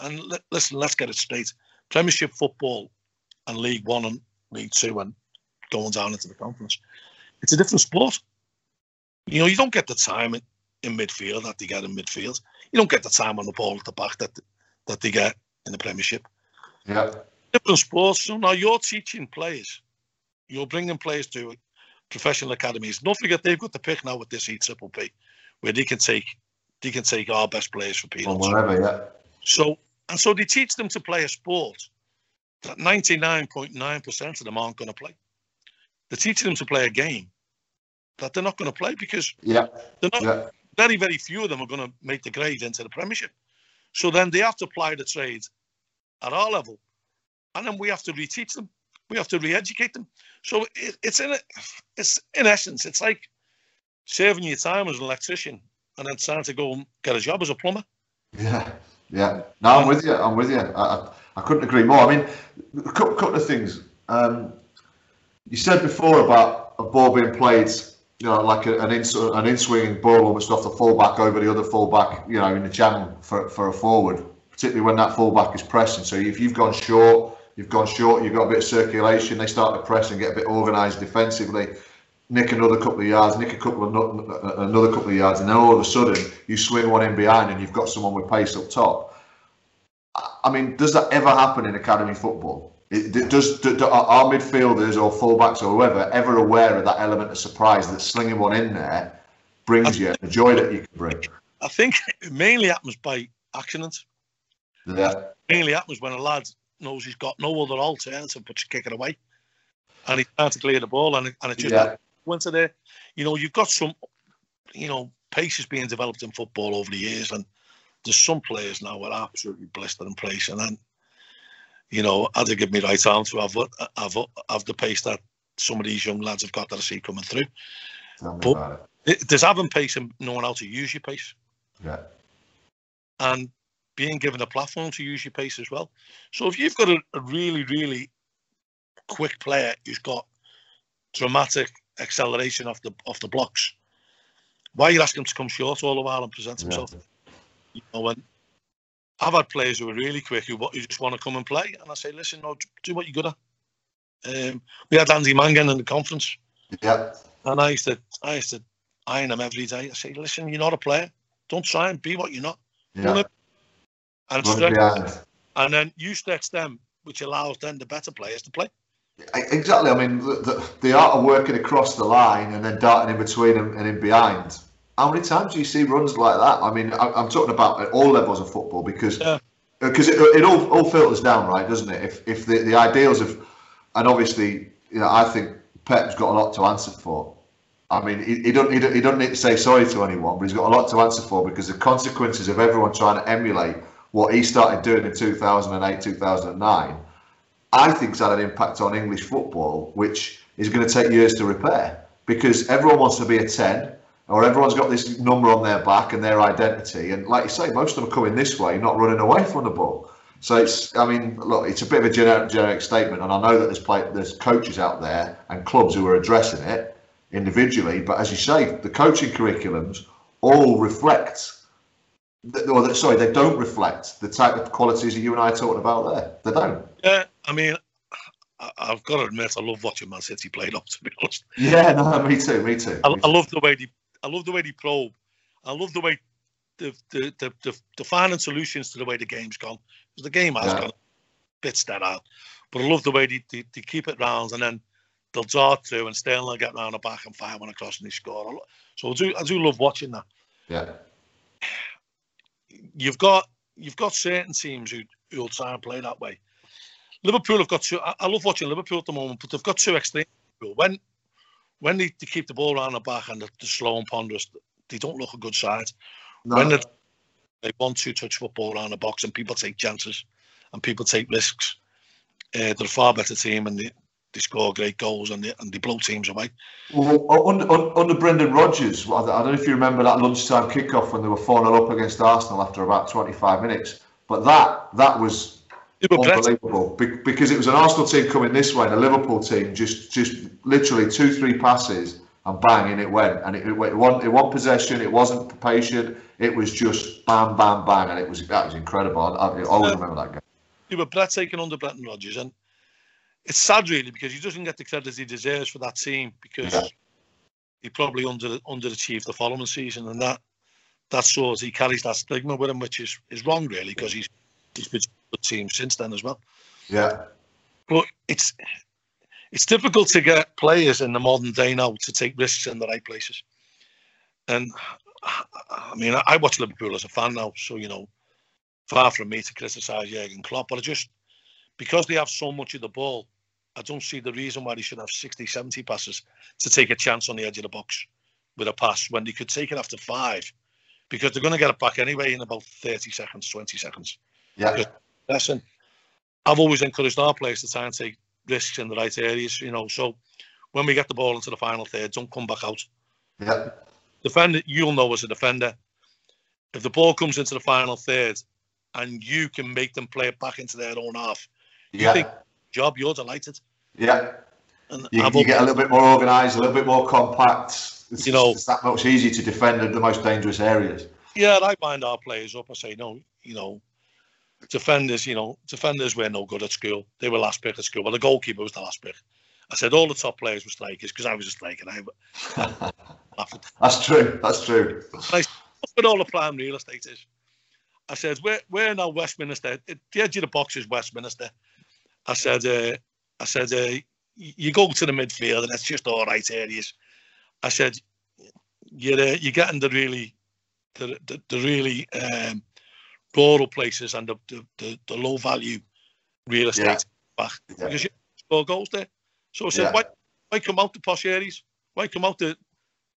and l- listen, let's get it straight. Premiership football and League One and League Two and going down into the conference, it's a different sport. You know, you don't get the time in, in midfield that they get in midfield. You don't get the time on the ball at the back that that they get in the Premiership. Yeah, different sports. So now you're teaching players. You're bringing players to professional academies. Don't forget, they've got the pick now with this E Triple P, where they can take they can take our best players for peanuts. Or whatever, yeah. So and so they teach them to play a sport that ninety-nine point nine percent of them aren't going to play. They're teaching them to play a game that they're not going to play, because yeah. they're not. Yeah. Very, very few of them are going to make the grade into the Premiership. So then they have to apply the trade at our level. And then we have to reteach them. We have to re-educate them. So it, it's, in a, it's in essence, it's like saving your time as an electrician and then trying to go and get a job as a plumber. Yeah, yeah. No, I'm with you. I'm with you. I, I couldn't agree more. I mean, a couple of things. Um, you said before about a ball being played, you know, like a, an in an in-swinging ball almost off the fullback over the other fullback, you know, in the channel for, for a forward, particularly when that fullback is pressing. So if you've gone short, you've gone short, you've got a bit of circulation, they start to press and get a bit organised defensively, nick another couple of yards, nick a couple of no, another couple of yards, and then all of a sudden you swing one in behind and you've got someone with pace up top. I mean, does that ever happen in academy football? It, does do, do, are midfielders or fullbacks or whoever ever aware of that element of surprise that slinging one in there brings I you think, the joy that you can bring? I think it mainly happens by accident. Yeah. It mainly happens when a lad knows he's got no other alternative but to kick it away, and he's trying to clear the ball, and it, and it just yeah. went to there. You know, you've got some, you know, pace is being developed in football over the years, and there's some players now who are absolutely blistering pace, and then. You know, I had to give me right arm to have, have, have the pace that some of these young lads have got that I see coming through. But there's having pace and knowing how to use your pace. Yeah. And being given a platform to use your pace as well. So if you've got a, a really, really quick player who's got dramatic acceleration off the off the blocks, why are you asking him to come short all the while and present himself? Yeah. You know, and I've had players who are really quick who, who just want to come and play, and I say, listen, no, do what you're good at. Um, we had Andy Mangan in the conference, yeah, and I used to, I used to iron him every day. I say, listen, you're not a player. Don't try and be what you're not. Yeah. And stretch, and then you stretch them, which allows then the better players to play. Exactly. I mean, the, the, the art of working across the line and then darting in between them and in behind. How many times do you see runs like that? I mean, I'm talking about at all levels of football, because yeah. because it, it all, all filters down, right, doesn't it? If if the, the ideals of, and obviously, you know, I think Pep's got a lot to answer for. I mean, he, he don't he don't he don't need to say sorry to anyone, but he's got a lot to answer for, because the consequences of everyone trying to emulate what he started doing in two thousand eight, two thousand nine, I think has had an impact on English football, which is going to take years to repair, because everyone wants to be a ten, or everyone's got this number on their back and their identity. And like you say, most of them are coming this way, not running away from the ball. So it's, I mean, look, it's a bit of a generic, generic statement. And I know that there's, play, there's coaches out there and clubs who are addressing it individually. But as you say, the coaching curriculums all reflect, or that, sorry, they don't reflect the type of qualities that you and I are talking about there. They don't. Yeah, I mean, I've got to admit, I love watching Man City played up, to be honest. Yeah, no, me too, me too. I, me too. I love the way they, I love the way they probe. I love the way the the the, the, the finding solutions to the way the game's gone. Because the game has yeah. gone, bits that out. But I love the way they, they, they keep it round, and then they'll dart through, and Sterling get round the back and fire one across, and they score. I lo- so I do I do love watching that. Yeah. You've got you've got certain teams who who'll try and play that way. Liverpool have got two. I, I love watching Liverpool at the moment, but they've got two extremes. When when they, they keep the ball around the back and they're, they're slow and ponderous, they don't look a good side. No. When they they want to touch football around the box and people take chances and people take risks, uh, they're a far better team, and they, they score great goals, and they, and they blow teams away. Well, under, under Brendan Rodgers, I don't know if you remember that lunchtime kickoff when they were four nil up against Arsenal after about twenty-five minutes, but that that was unbelievable, because it was an Arsenal team coming this way and a Liverpool team just just literally two, three passes and bang, in it went. And it, it went, it won, it won possession, it wasn't patient, it was just bam, bam, bang, and it was that was incredible. I, I always remember that game. You were breathtaking under Brendan Rodgers, and it's sad really, because he doesn't get the credit he deserves for that team, because yeah. he probably under underachieved the following season, and that that sort he carries that stigma with him, which is, is wrong really, because he's he's been good team since then as well. Yeah, but it's it's difficult to get players in the modern day now to take risks in the right places. And I mean, I watch Liverpool as a fan now, so you know, far from me to criticise Jurgen Klopp, but I just because they have so much of the ball, I don't see the reason why they should have sixty, seventy passes to take a chance on the edge of the box with a pass when they could take it after five, because they're going to get it back anyway in about thirty seconds, twenty seconds. Yeah. Listen, I've always encouraged our players to try and take risks in the right areas, you know. So when we get the ball into the final third, don't come back out. Yeah. Defender, you'll know as a defender, if the ball comes into the final third and you can make them play it back into their own half, yeah. you think, job, you're delighted. Yeah. And you, you get a little bit more organised, a little bit more compact. It's, you know, it's that much easier to defend in the most dangerous areas. Yeah, and I bind our players up. I say, no, you know, Defenders, you know, defenders were no good at school. They were last pick at school. Well, the goalkeeper was the last pick. I said all the top players were strikers because I was a striker. I, that's true. That's true. I said, but all the prime real estate is. I said, we're, we're now Westminster. It, the edge of the box is Westminster. I said, uh, I said, uh, you go to the midfield and it's just all right areas. I said, you're, uh, you're getting the really, the, the, the really, um, rural places and the, the, the, the low value real estate yeah. back yeah. because you score goals there. So I said, yeah. why, why come out the posh areas? Why come out the,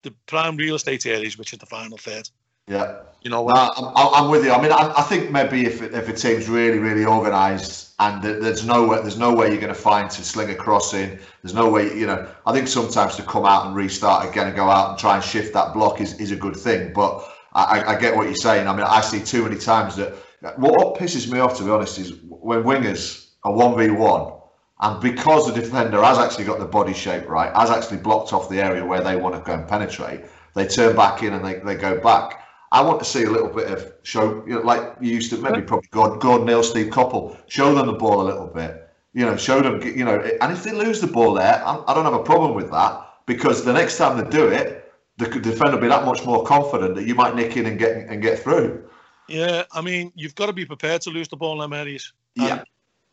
the prime real estate areas, which is the final third? Yeah, you know, no, I'm, I'm with you. I mean, I, I think maybe if it, if a team's really, really organised and there's nowhere, there's no way you're going to find to sling a crossing. There's no way, you know. I think sometimes to come out and restart again and go out and try and shift that block is, is a good thing, but. I, I get what you're saying. I mean, I see too many times that what, what pisses me off, to be honest, is when wingers are one v one and because the defender has actually got the body shape right, has actually blocked off the area where they want to go and penetrate, they turn back in and they, they go back. I want to see a little bit of show, you know, like you used to, maybe probably Gordon, Gordon Hill, Steve Coppell, show them the ball a little bit, you know, show them, you know, and if they lose the ball there, I, I don't have a problem with that, because the next time they do it, the defender will be that much more confident that you might nick in and get and get through. Yeah, I mean, you've got to be prepared to lose the ball in them areas. And, yeah.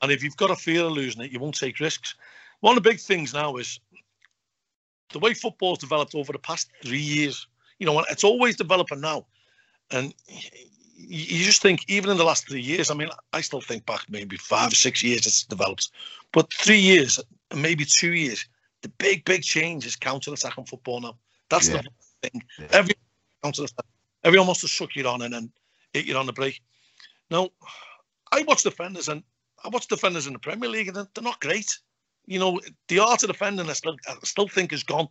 and if you've got a fear of losing it, you won't take risks. One of the big things now is the way football's developed over the past three years. You know, it's always developing now. And you just think, even in the last three years, I mean, I still think back maybe five or six years it's developed. But three years, maybe two years, the big, big change is counter-attacking football now. That's yeah. the thing. Yeah. Everyone, everyone wants to suck you on and then hit you on the break. Now, I watch defenders, and I watch defenders in the Premier League, and they're not great. You know, the art of defending, I still, I still think is gone,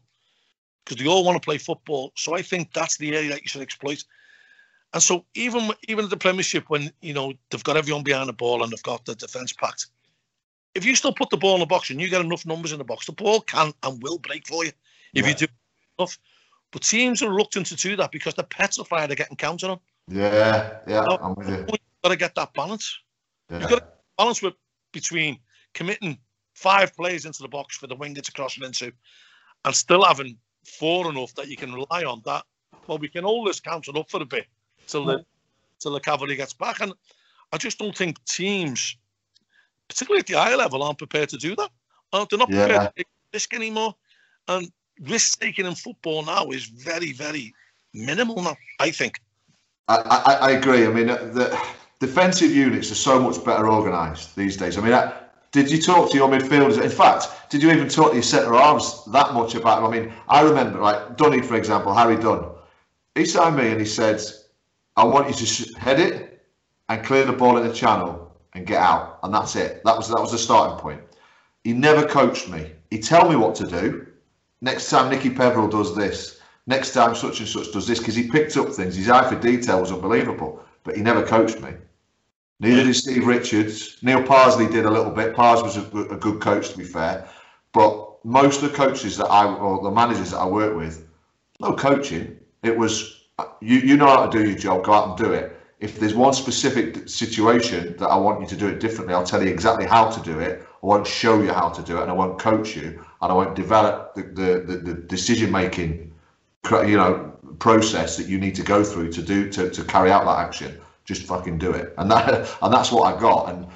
because they all want to play football. So I think that's the area that you should exploit. And so even even at the Premiership, when, you know, they've got everyone behind the ball and they've got the defence packed, if you still put the ball in the box and you get enough numbers in the box, the ball can and will break for you if yeah. you do enough. But teams are reluctant to do that because they're petrified of getting counted on. Yeah, yeah, so I'm with you. You've got to get that balance. Yeah. You've got to get balance with, between committing five players into the box for the winger to cross it into and still having four enough that you can rely on that. Well, we can always count it up for a bit till the, till the cavalry gets back. And I just don't think teams, particularly at the high level, aren't prepared to do that. They're not yeah. prepared to take risk anymore. And risk-taking in football now is very, very minimal now, I think. I, I, I agree. I mean, the defensive units are so much better organised these days. I mean, I, did you talk to your midfielders? In fact, did you even talk to your centre-halves that much about them? I mean, I remember, like, Dunny, for example, Harry Dunn. He signed me and he said, I want you to head it and clear the ball in the channel and get out. And that's it. That was that was the starting point. He never coached me. He'd tell me what to do. Next time Nicky Peverell does this. Next time such and such does this. Because he picked up things. His eye for detail was unbelievable. But he never coached me. Neither did Steve Richards. Neil Parsley did a little bit. Pars was a, a good coach, to be fair. But most of the coaches that I, or the managers that I work with, no coaching. It was... You, you know how to do your job, go out and do it. If there's one specific situation that I want you to do it differently, I'll tell you exactly how to do it. I won't show you how to do it, and I won't coach you, and I won't develop the, the, the, the decision-making, you know, process that you need to go through to do to, to carry out that action. Just fucking do it. And that and that's what I got. And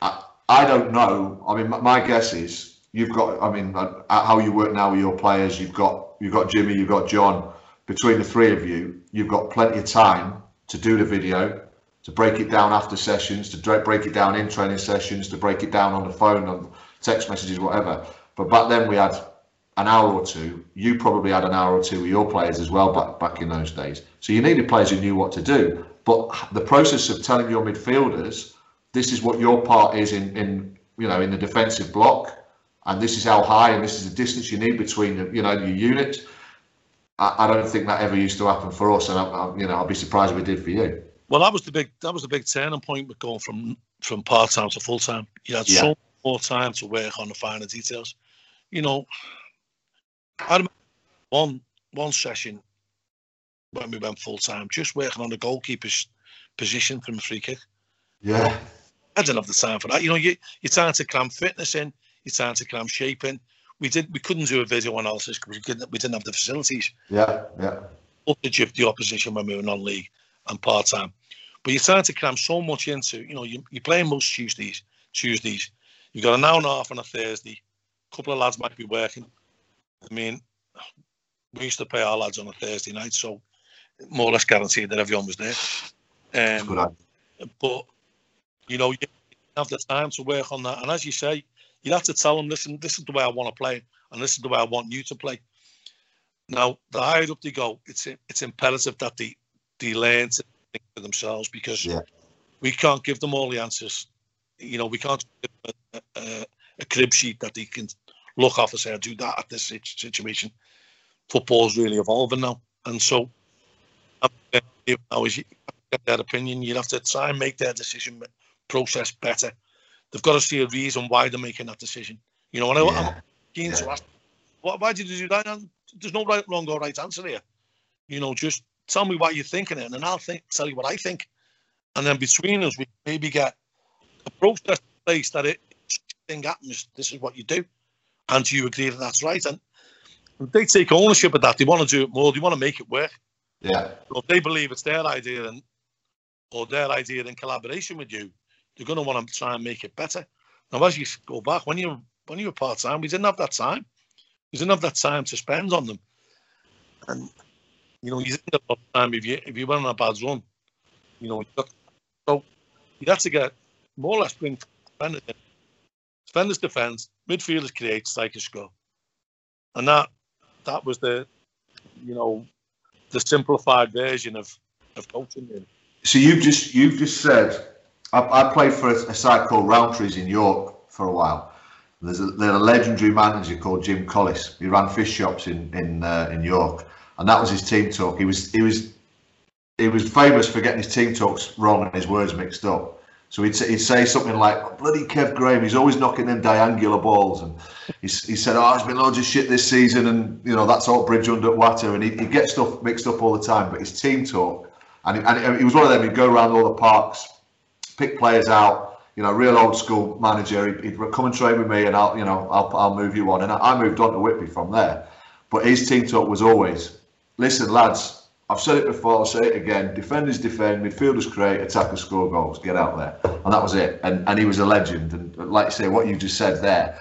I, I don't know. I mean, my guess is you've got, I mean, how you work now with your players, you've got you've got Jimmy, you've got John. Between the three of you, you've got plenty of time to do the video, to break it down after sessions, to break it down in training sessions, to break it down on the phone, on text messages, whatever. But back then we had an hour or two. You probably had an hour or two with your players as well back, back in those days. So you needed players who knew what to do. But the process of telling your midfielders, this is what your part is in, in you know, in the defensive block, and this is how high and this is the distance you need between the, you know, your units. I don't think that ever used to happen for us, and I, I, you know, I'll be surprised if we did for you. Well, that was the big that was the big turning point with going from from part time to full time. You had yeah. so much more time to work on the finer details. You know, I remember one one session when we went full time, just working on the goalkeeper's position from a free kick. Yeah, I didn't have the time for that. You know, you you're trying to cram fitness in, you're trying to cram shape in. We did. We couldn't do a video analysis because we didn't. We didn't have the facilities. Yeah, yeah. Up to give the opposition when we were non-league and part-time, but you're trying to cram so much into. You know, you, you're playing most Tuesdays. Tuesdays, you've got an hour and a half on a Thursday. A couple of lads might be working. I mean, we used to pay our lads on a Thursday night, so more or less guaranteed that everyone was there. Um, good but you know, you didn't have the time to work on that, and as you say. You have to tell them, listen, this is the way I want to play, and this is the way I want you to play. Now, the higher up they go, it's it's imperative that they, they learn to think for themselves because yeah. we can't give them all the answers. You know, we can't give them a, a, a crib sheet that they can look off and say, I do that at this situation. Football's really evolving now. And so, you know, you have to get their opinion. You have to try and make their decision process better. They've got to see a reason why they're making that decision. You know, and I, yeah. I'm keen yeah. to ask, why, why did you do that? And there's no right, wrong or right answer here. You know, just tell me why you're thinking it, and then I'll think, tell you what I think. And then between us, we maybe get a process in place that it thing happens, this is what you do. And do you agree that that's right? And they take ownership of that. They want to do it more. They want to make it work. Yeah. So if they believe it's their idea and or their idea in collaboration with you, they're going to want to try and make it better. Now, as you go back, when you when you were part-time, we didn't have that time. We didn't have that time to spend on them. And, you know, you didn't have that time if you, if you went on a bad run. You know, so you had to get more or less bring defenders in. Defenders defence, midfielders create, strikers score. And that that was the, you know, the simplified version of, of coaching. So you've just you've just said... I, I played for a, a side called Roundtrees in York for a while. There's a, there's a legendary manager called Jim Collis. He ran fish shops in in uh, in York, and that was his team talk. He was he was he was famous for getting his team talks wrong and his words mixed up. So he'd, he'd say something like, "Bloody Kev Graham, he's always knocking in diangular balls," and he, he said, "Oh, there's been loads of shit this season, and you know that's all bridge under water," and he he'd get stuff mixed up all the time. But his team talk, and he, and he was one of them. He'd go around all the parks, pick players out. You know, real old school manager. He'd, he'd come and train with me, and I'll you know I'll I'll move you on. And I, I moved on to Whitby from there. But his team talk was always, "Listen, lads. I've said it before, I'll say it again, defenders defend, midfielders create, attackers score goals, get out there." And that was it. And and he was a legend. And like you say, what you just said there,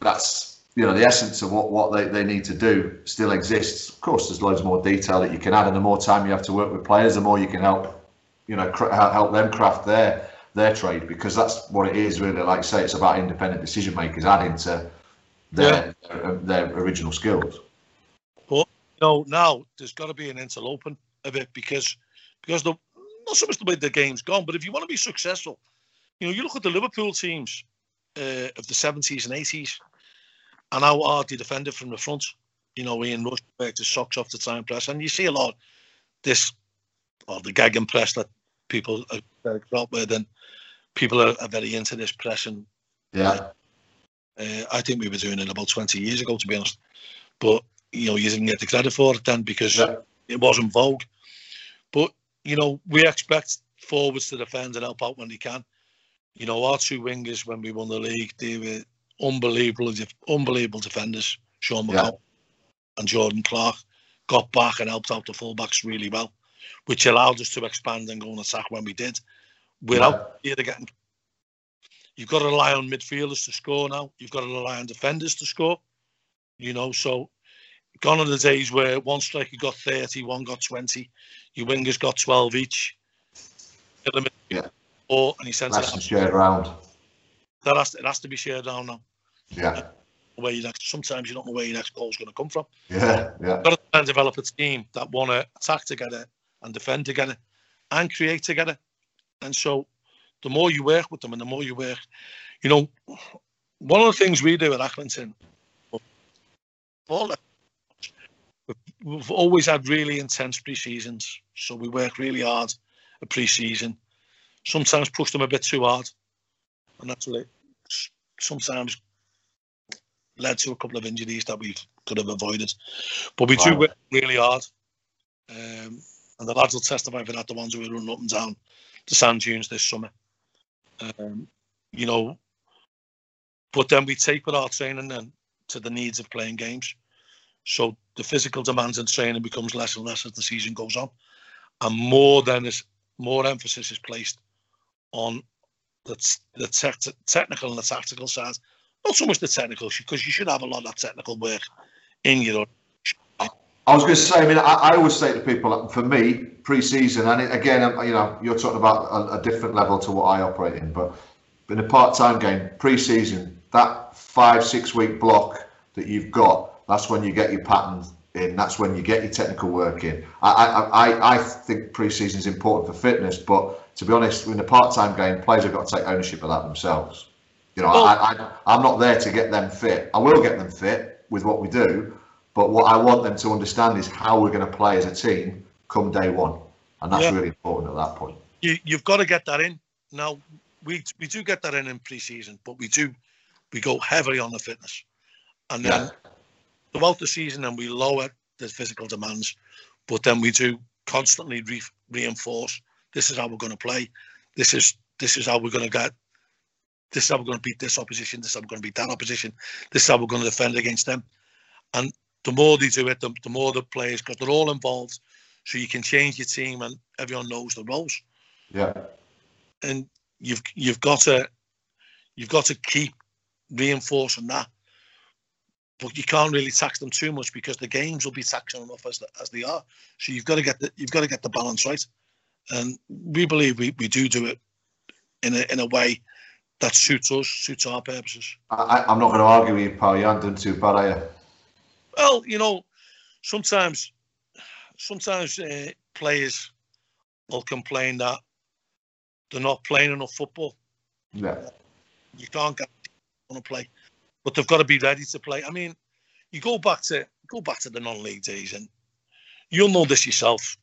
that's, you know, the essence of what, what they, they need to do still exists. Of course, there's loads more detail that you can add, and the more time you have to work with players, the more you can help, you know, cr- help them craft their their trade, because that's what it is really. Like you say, it's about independent decision makers adding to their, yeah. their, their original skills. No, now there's got to be an interloping of it, because because the, not so much the way the game's gone, but if you want to be successful, you know, you look at the Liverpool teams uh, of the seventies and eighties, and how hard they defended from the front. You know, Ian Rush worked his socks off the time press, and you see a lot this, or the gagging press that people are very up with, and people are, are very into this pressing. Yeah, uh, I think we were doing it about twenty years ago, to be honest, but. You know, you didn't get the credit for it then, because yeah. it wasn't vogue. But, you know, we expect forwards to defend and help out when they can. You know, our two wingers, when we won the league, they were unbelievable, unbelievable defenders. Sean McConville yeah. and Jordan Clark got back and helped out the fullbacks really well, which allowed us to expand and go and attack when we did. Without yeah. here again, you've got to rely on midfielders to score now. You've got to rely on defenders to score. You know, so... Gone are the days where one striker got thirty, one got twenty, your wingers got twelve each. Yeah. Or and he sent it. That's to shared round. That has to, it has to be shared round now. Yeah. Where you next, sometimes you don't know where your next goal is going to come from. Yeah, yeah. You've got to try and develop a team that want to attack together and defend together and create together. And so, the more you work with them, and the more you work, you know, one of the things we do at Accrington, all that. We've always had really intense pre-seasons, so we work really hard at pre-season. Sometimes push them a bit too hard, and that's what it sometimes led to a couple of injuries that we could have avoided. But we wow. do work really hard, um, and the lads will testify for that, the ones who were running up and down the sand dunes this summer. Um, you know, but then we taper our training then to the needs of playing games. So the physical demands and training becomes less and less as the season goes on, and more than is more emphasis is placed on the the te- technical and the tactical side. Not so much the technical, because you should have a lot of that technical work in your. I was going to say, I mean, I, I always say to people, for me, pre-season, and again, you know, you're talking about a, a different level to what I operate in, but in a part-time game, pre-season, that five six week block that you've got. That's when you get your patterns in. That's when you get your technical work in. I I, I think pre-season is important for fitness, but to be honest, in a part-time game, players have got to take ownership of that themselves. You know, well, I, I, I'm not there to get them fit. I will get them fit with what we do, but what I want them to understand is how we're going to play as a team come day one, and that's yeah. really important at that point. You, you've got to get that in. Now, we we do get that in in pre-season, but we do we go heavily on the fitness, and then. Yeah. Throughout the season, and we lower the physical demands, but then we do constantly re- reinforce this is how we're going to play, this is this is how we're going to get, this is how we're going to beat this opposition, this is how we're going to beat that opposition, this is how we're going to defend against them. And the more they do it, the, the more the players, because they're all involved, so you can change your team and everyone knows the roles. Yeah. And you've you've got to you've got to keep reinforcing that. But you can't really tax them too much, because the games will be taxing enough as the, as they are. So you've got to get the you've got to get the balance right, and we believe we, we do do it in a in a way that suits us, suits our purposes. I, I'm not going to argue with you, pal. You haven't done too bad, are you? Well, you know, sometimes sometimes uh, players will complain that they're not playing enough football. Yeah. You can't get them to play, but they've got to be ready to play. I mean, you go back to go back to the non-league days, and you'll know this yourself.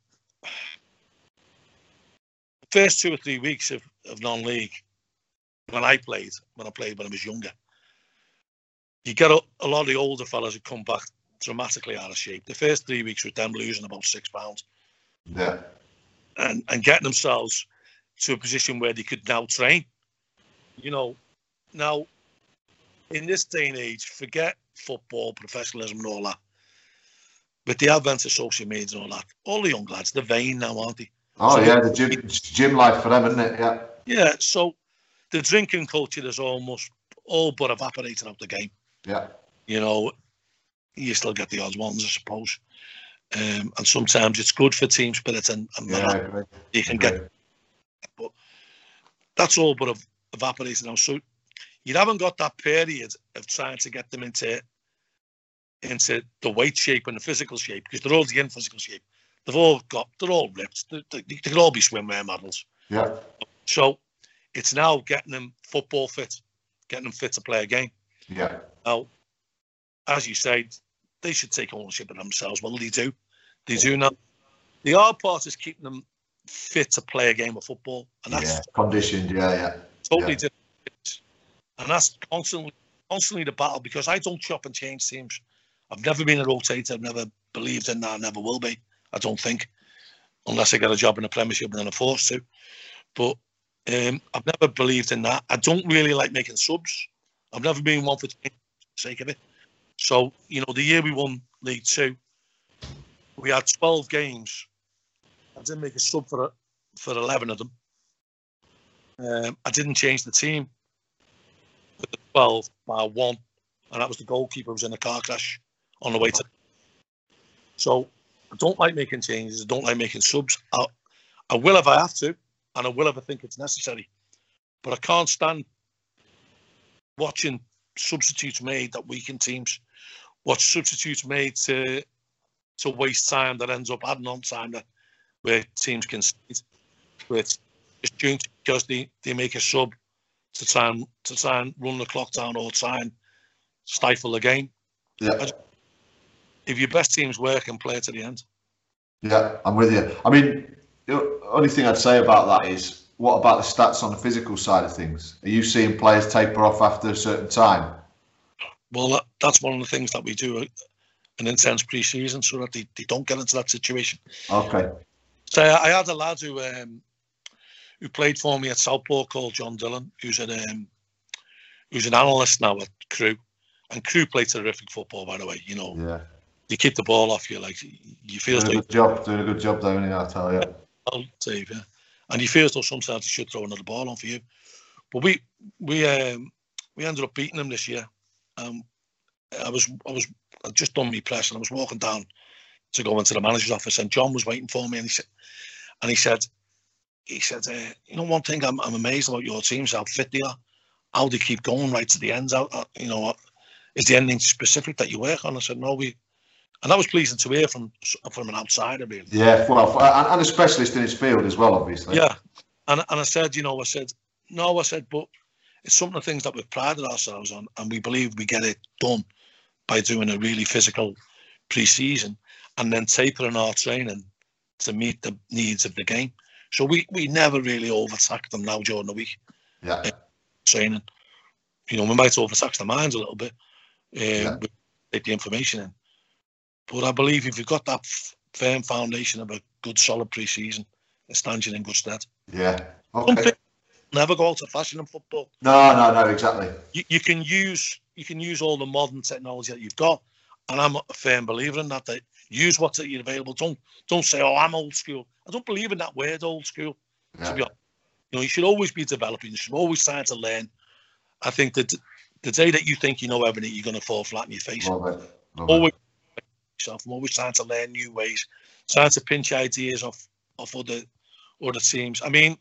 The first two or three weeks of, of non-league, when I played, when I played when I was younger, you get a, a lot of the older fellas who come back dramatically out of shape. The first three weeks with them losing about six pounds, yeah, and and getting themselves to a position where they could now train. You know, now in this day and age, forget football, professionalism, and all that. With the advent of social media and all that, all the young lads, they're vain now, aren't they? Oh so yeah, the gym, it's gym life for them, isn't it? Yeah. Yeah. So the drinking culture is almost all but evaporated out the game. Yeah. You know, you still get the odd ones, I suppose. Um, and sometimes it's good for team spirit and, and yeah, right. you can right. get, but that's all but of evaporated now. So you haven't got that period of trying to get them into into the weight shape and the physical shape, because they're already in physical shape. They've all got, they're all ripped. They, they, they could all be swimwear models. Yeah. So it's now getting them football fit, getting them fit to play a game. Yeah. Now, as you say, they should take ownership of themselves. Well, they do. They do now. The hard part is keeping them fit to play a game of football, and that's yeah, conditioned. Yeah, yeah. Totally yeah. different, and that's constantly, constantly the battle, because I don't chop and change teams. I've never been a rotator. I've never believed in that. I never will be. I don't think, unless I get a job in the Premiership and then I'm forced to. But um, I've never believed in that. I don't really like making subs. I've never been one for the sake of it. So, you know, the year we won League Two, we had twelve games. I didn't make a sub for for eleven of them. Um, I didn't change the team with the twelve by one, and that was the goalkeeper who was in a car crash on the way to. So I don't like making changes. I don't like making subs. I, I will if I have to, and I will if I think it's necessary. But I can't stand watching substitutes made that weaken teams. Watch substitutes made to to waste time that ends up adding on time that where teams can sit with. It's because they, they make a sub to try and to try and run the clock down or try and stifle the game. Yeah. Just, if your best teams work and play to the end. Yeah, I'm with you. I mean, the only thing I'd say about that is, what about the stats on the physical side of things? Are you seeing players taper off after a certain time? Well, that, that's one of the things that we do, an intense pre-season, so that they, they don't get into that situation. Okay. So I had a lad who... Um, who played for me at Southport called John Doolan, who's an um, who's an analyst now at Crewe, and Crewe play terrific football, by the way. You know, yeah, you keep the ball off you, like you feel doing a good job, doing a good job down here, I tell you. I'll save you, yeah. And you feel as though sometimes you should throw another ball on for you, but we we um, we ended up beating them this year. Um, I was I was I'd just done my press and I was walking down to go into the manager's office, and John was waiting for me, and he said, and he said. He said, uh, you know, one thing I'm, I'm amazed about your teams, how fit they are, how they keep going right to the end. How, how, you know, is there anything specific that you work on? I said, no, we... And that was pleasing to hear from from an outsider, really. Yeah, well, and a specialist in his field as well, obviously. Yeah, and and I said, you know, I said, no, I said, but it's some of the things that we've prided ourselves on, and we believe we get it done by doing a really physical pre-season and then tapering our training to meet the needs of the game. So we, we never really overtax them now during the week. Yeah. Uh, training. You know, we might overtax their minds a little bit. Uh, yeah. Take the information in. But I believe if you've got that f firm foundation of a good, solid pre-season, it stands you in good stead. Yeah. Okay. Never go out of fashion in football. No, no, no, exactly. You, you can use you can use all the modern technology that you've got, and I'm a firm believer in that. That use what's at your available. Don't don't say, oh, I'm old school. I don't believe in that word, old school. Yeah. To be honest, you know, you should always be developing. You should always try to learn. I think that the day that you think you know everything, you're going to fall flat in your face. Love it. Love always, it. Yourself. I'm always trying to learn new ways, trying to pinch ideas off off other other teams. I mean,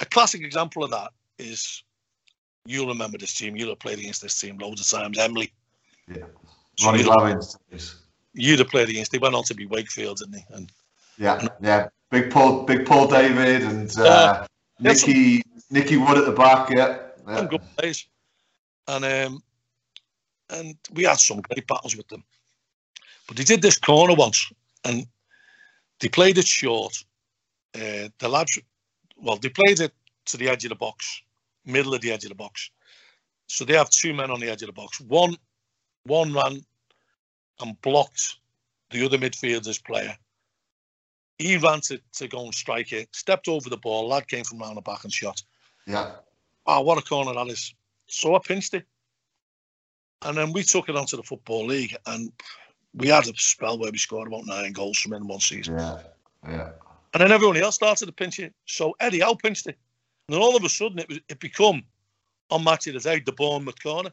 a classic example of that is, you'll remember this team. You'll have played against this team loads of times. Emily. Yeah. So Ronnie Lavins. You'd have played against. They went on to be Wakefield, didn't they? And yeah, and, yeah. Big Paul, Big Paul David, and uh, Nicky, Nicky Wood at the back, yeah. yeah. Some good plays. And, um, and we had some great battles with them. But they did this corner once, and they played it short. Uh, the lads, well, they played it to the edge of the box, middle of the edge of the box. So they have two men on the edge of the box. One, one ran and blocked the other midfielder's player. He ran to, to go and strike it, stepped over the ball, lad came from round the back and shot. Yeah. Wow, what a corner that is. So I pinched it. And then we took it onto the Football League, and we had a spell where we scored about nine goals from in one season. Yeah, yeah. And then everyone else started to pinch it. So Eddie Howe pinched it. And then all of a sudden it was it become on Match of the Day, the Bournemouth corner.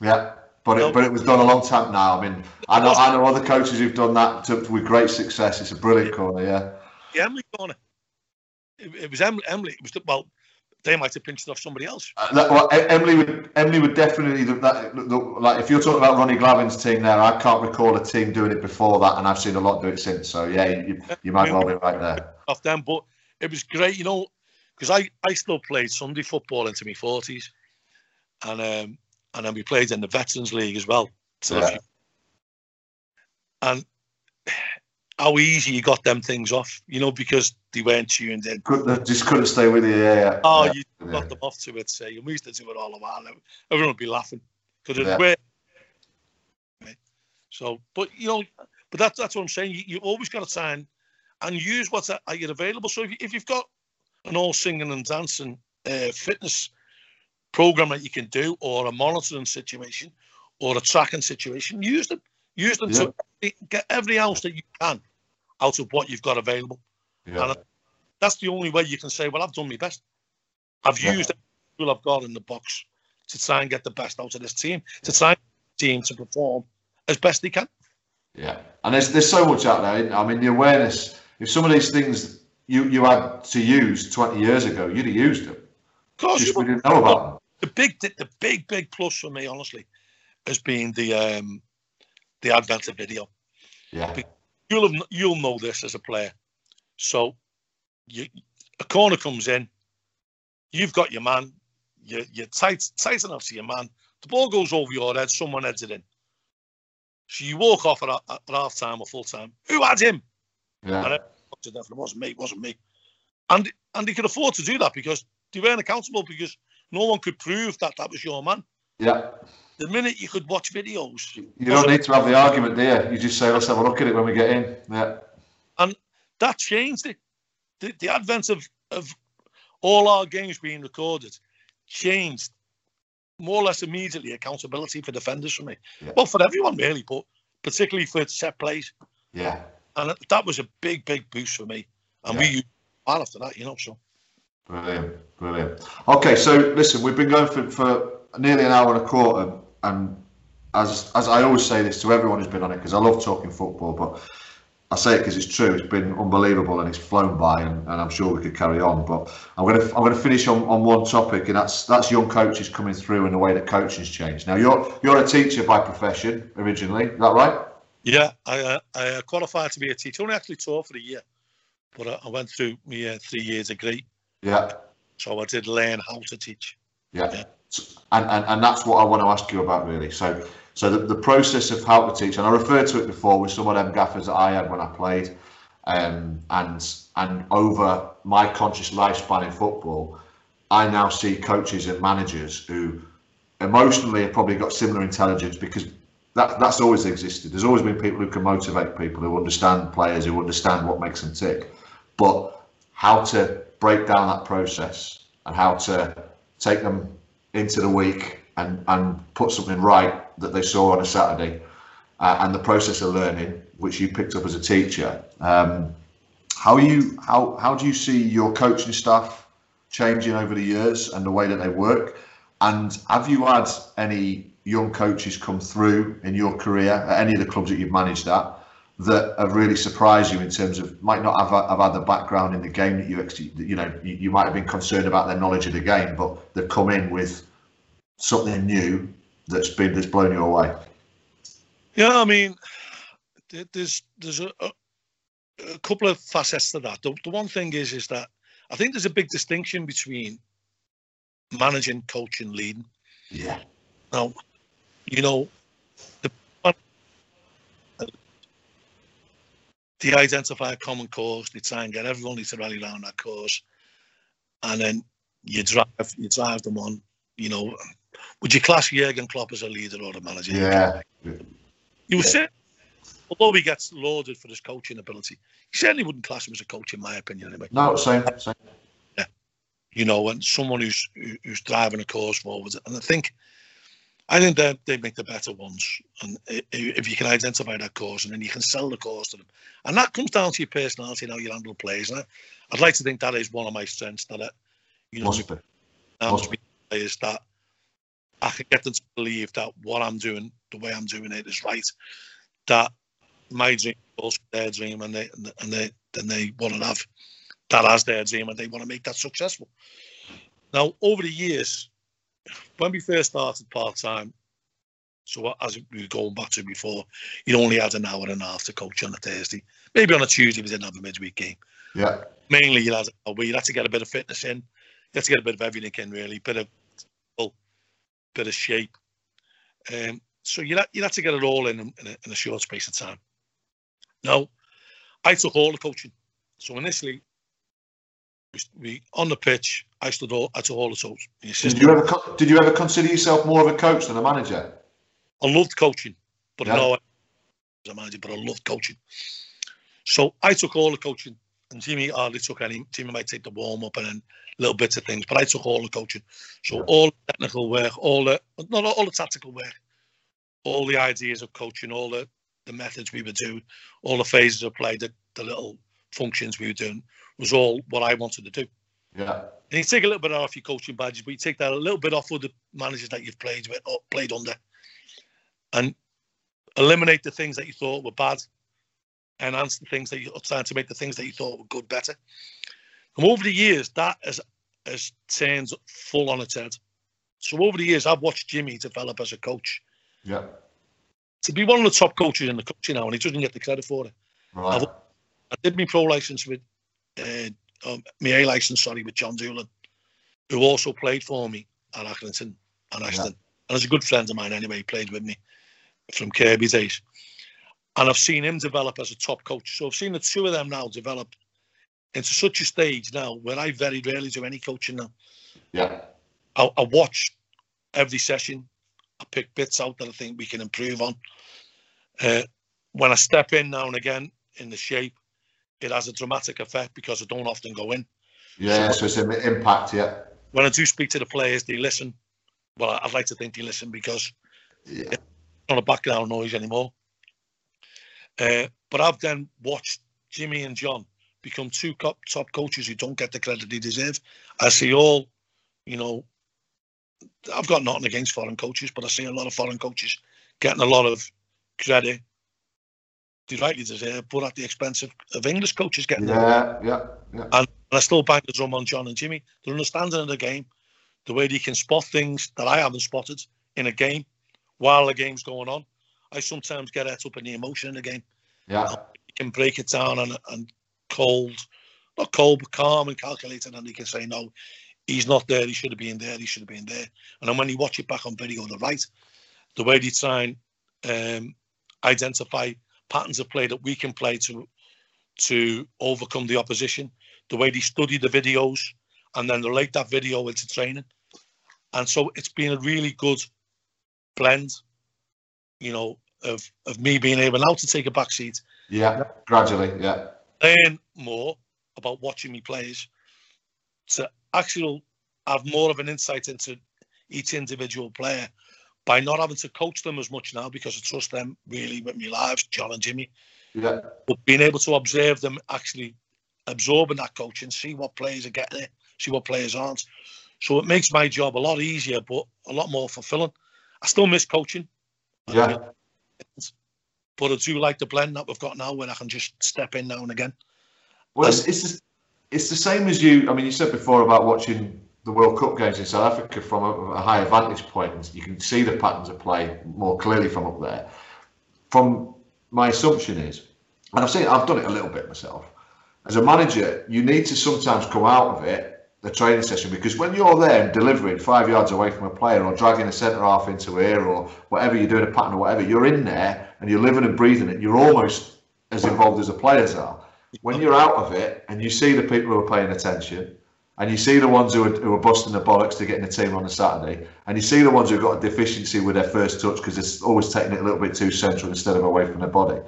Yeah, but it, but it was done a long time now. I mean, I know I know other coaches who've done that to, with great success. It's a brilliant corner, yeah. The Emily corner. It, it was Emily. Emily. It was the, well, they might have pinched it off somebody else. Uh, that, well, Emily would Emily would definitely that, the, like if you're talking about Ronnie Glavin's team there, I can't recall a team doing it before that, and I've seen a lot do it since. So yeah, you, you might well be right there. Off them, but it was great, you know. Because I, I still played Sunday football into my forties, and um, and then we played in the Veterans League as well. So yeah. And how easy you got them things off, you know, because they weren't tuned in. Couldn't, just couldn't stay with you, yeah. yeah. Oh, yeah. you yeah. got them off to it, say. We used to do it all the while. Everyone would be laughing. Because it was yeah. weird. So, but, you know, but that, that's what I'm saying. You, you've always got to sign and use what's at, at your available. So if, you, if you've got an all singing and dancing uh, fitness program that you can do, or a monitoring situation, or a tracking situation, use them. Use them yeah. to get every ounce that you can out of what you've got available. Yeah. And that's the only way you can say, well, I've done my best. I've yeah. used every tool I've got in the box to try and get the best out of this team, to try and get the team to perform as best they can. Yeah. And there's, there's so much out there. I mean, the awareness, if some of these things You you had to use twenty years ago, you'd have used them. Of course, Just we didn't know about them. The big, the big, big plus for me, honestly, has been the um, the advent of video. Yeah, because you'll have, you'll know this as a player. So, you, a corner comes in, you've got your man, you you tight tight enough to your man. The ball goes over your head, someone heads it in. So you walk off at, at half time or full time. Who had him? Yeah. And, it definitely wasn't me, it wasn't me. And and they could afford to do that because they weren't accountable, because no one could prove that that was your man. Yeah. The minute you could watch videos... You don't need to have the argument there. You just say, let's have a look at it when we get in. Yeah. And that changed it. The, the advent of, of all our games being recorded changed more or less immediately accountability for defenders for me. Yeah. Well, for everyone really, but particularly for set plays. Yeah. And that was a big, big boost for me. And yeah. we used well after that, you know, so. Brilliant, brilliant. Okay, so listen, we've been going for, for nearly an hour and a quarter. And as as I always say this to everyone who's been on it, because I love talking football, but I say it because it's true. It's been unbelievable and it's flown by, and, and I'm sure we could carry on. But I'm going to I'm going to finish on, on one topic, and that's that's young coaches coming through and the way that coaching's changed. Now, you're, you're a teacher by profession originally, is that right? Yeah, I uh, I qualified to be a teacher. I only actually taught for a year, but I, I went through my uh, three years degree. Yeah. So I did learn how to teach. Yeah. yeah. And, and and that's what I want to ask you about, really. So so the, the process of how to teach, and I referred to it before with some of them gaffers that I had when I played, um, and and over my conscious lifespan in football, I now see coaches and managers who emotionally have probably got similar intelligence, because That, that's always existed. There's always been people who can motivate people, who understand players, who understand what makes them tick. But how to break down that process and how to take them into the week and, and put something right that they saw on a Saturday, uh, and the process of learning, which you picked up as a teacher. Um, how you how how do you see your coaching staff changing over the years and the way that they work? And have you had any young coaches come through in your career at any of the clubs that you've managed at that have really surprised you in terms of might not have, have had the background in the game that you actually, you know, you, you might have been concerned about their knowledge of the game, but they've come in with something new that's been that's blown you away? Yeah, I mean, there's there's a, a couple of facets to that. The, the one thing is is that I think there's a big distinction between managing, coaching, leading. Yeah. Now, you know, the they identify a common cause. They try and get everyone to rally around that cause, and then you drive you drive them on. You know, would you class Jurgen Klopp as a leader or a manager? Yeah. You would say, although he gets lauded for his coaching ability, he certainly wouldn't class him as a coach, in my opinion, anyway. No, same, same. Yeah. You know, and someone who's who's driving a cause forward. And I think, I think that they make the better ones. And if you can identify that cause, and then you can sell the cause to them. And that comes down to your personality and how you handle players. And I, I'd like to think that is one of my strengths, that, I, you know, to be players that I can get them to believe that what I'm doing, the way I'm doing it, is right. That my dream is also their dream, and they and they and they want to have that as their dream, and they want to make that successful. Now, over the years, when we first started part time, so as we were going back to before, you only had an hour and a half to coach on a Thursday, maybe on a Tuesday if you didn't have a midweek game. Yeah. Mainly, you had you had to get a bit of fitness in, you had to get a bit of everything in, really, bit of bit of shape. Um, so you had, you had to get it all in, in, a, in a short space of time. Now, I took all the coaching. So initially, we on the pitch, I stood all, I took all the coaching. Did you ever did you ever consider yourself more of a coach than a manager? I loved coaching, but yeah. no, I was a manager, but I loved coaching. So I took all the coaching, and Jimmy hardly took any. Jimmy might take the warm up and then little bits of things, but I took all the coaching. So yeah. all the technical work, all the not all the tactical work, all the ideas of coaching, all the, the methods we were doing, all the phases of play, the, the little functions we were doing, was all what I wanted to do. Yeah. And you take a little bit off your coaching badges, but you take that a little bit off with the managers that you've played with or played under, and eliminate the things that you thought were bad, enhance the things that you're trying to make the things that you thought were good better. And over the years, that has, has turned full on its head. So over the years, I've watched Jimmy develop as a coach. Yeah. To be one of the top coaches in the country now, and he doesn't get the credit for it. Right. I've, I did my pro license with, uh, um, my A license, sorry, with John Doolan, who also played for me at Accrington and Ashton. Yeah. And he's a good friend of mine anyway, he played with me from Kirby days. And I've seen him develop as a top coach. So I've seen the two of them now develop into such a stage now where I very rarely do any coaching now. Yeah. I, I watch every session. I pick bits out that I think we can improve on. Uh, when I step in now and again in the shape, it has a dramatic effect because I don't often go in. Yeah, so, so it's an impact, yeah. When I do speak to the players, they listen. Well, I'd like to think they listen because yeah. it's not a background noise anymore. Uh, but I've then watched Jimmy and John become two top coaches who don't get the credit they deserve. I see all, you know, I've got nothing against foreign coaches, but I see a lot of foreign coaches getting a lot of credit they rightly deserve, but at the expense of, of English coaches getting yeah, yeah, yeah. And, and I still bang the drum on John and Jimmy. Their understanding of the game, the way they can spot things that I haven't spotted in a game while the game's going on. I sometimes get hurt up in the emotion in the game. Yeah, you can break it down and, and cold, not cold, but calm and calculated, and he can say, no, he's not there, he should have been there, he should have been there. And then when you watch it back on video, the right, the way they try and um, identify patterns of play that we can play to to overcome the opposition, the way they study the videos and then relate that video into training. And so it's been a really good blend, you know, of, of me being able now to take a back seat. Yeah, gradually, yeah. Learn more about watching me players to actually have more of an insight into each individual player by not having to coach them as much now, because I trust them really with my lives, John and Jimmy. Yeah. But being able to observe them actually absorbing that coaching, see what players are getting it, see what players aren't. So it makes my job a lot easier, but a lot more fulfilling. I still miss coaching. Yeah. But I do like the blend that we've got now, where I can just step in now and again. Well, and it's, it's just... It's the same as you, I mean, you said before about watching the World Cup games in South Africa from a, a higher vantage point. And you can see the patterns of play more clearly from up there. From my assumption is, and I've seen, I've done it a little bit myself, as a manager, you need to sometimes come out of it, the training session, because when you're there delivering five yards away from a player or dragging a centre-half into here or whatever you're doing, a pattern or whatever, you're in there and you're living and breathing it. You're almost as involved as the players are. When you're out of it and you see the people who are paying attention and you see the ones who are, who are busting the bollocks to get in the team on a Saturday and you see the ones who've got a deficiency with their first touch because it's always taking it a little bit too central instead of away from their body,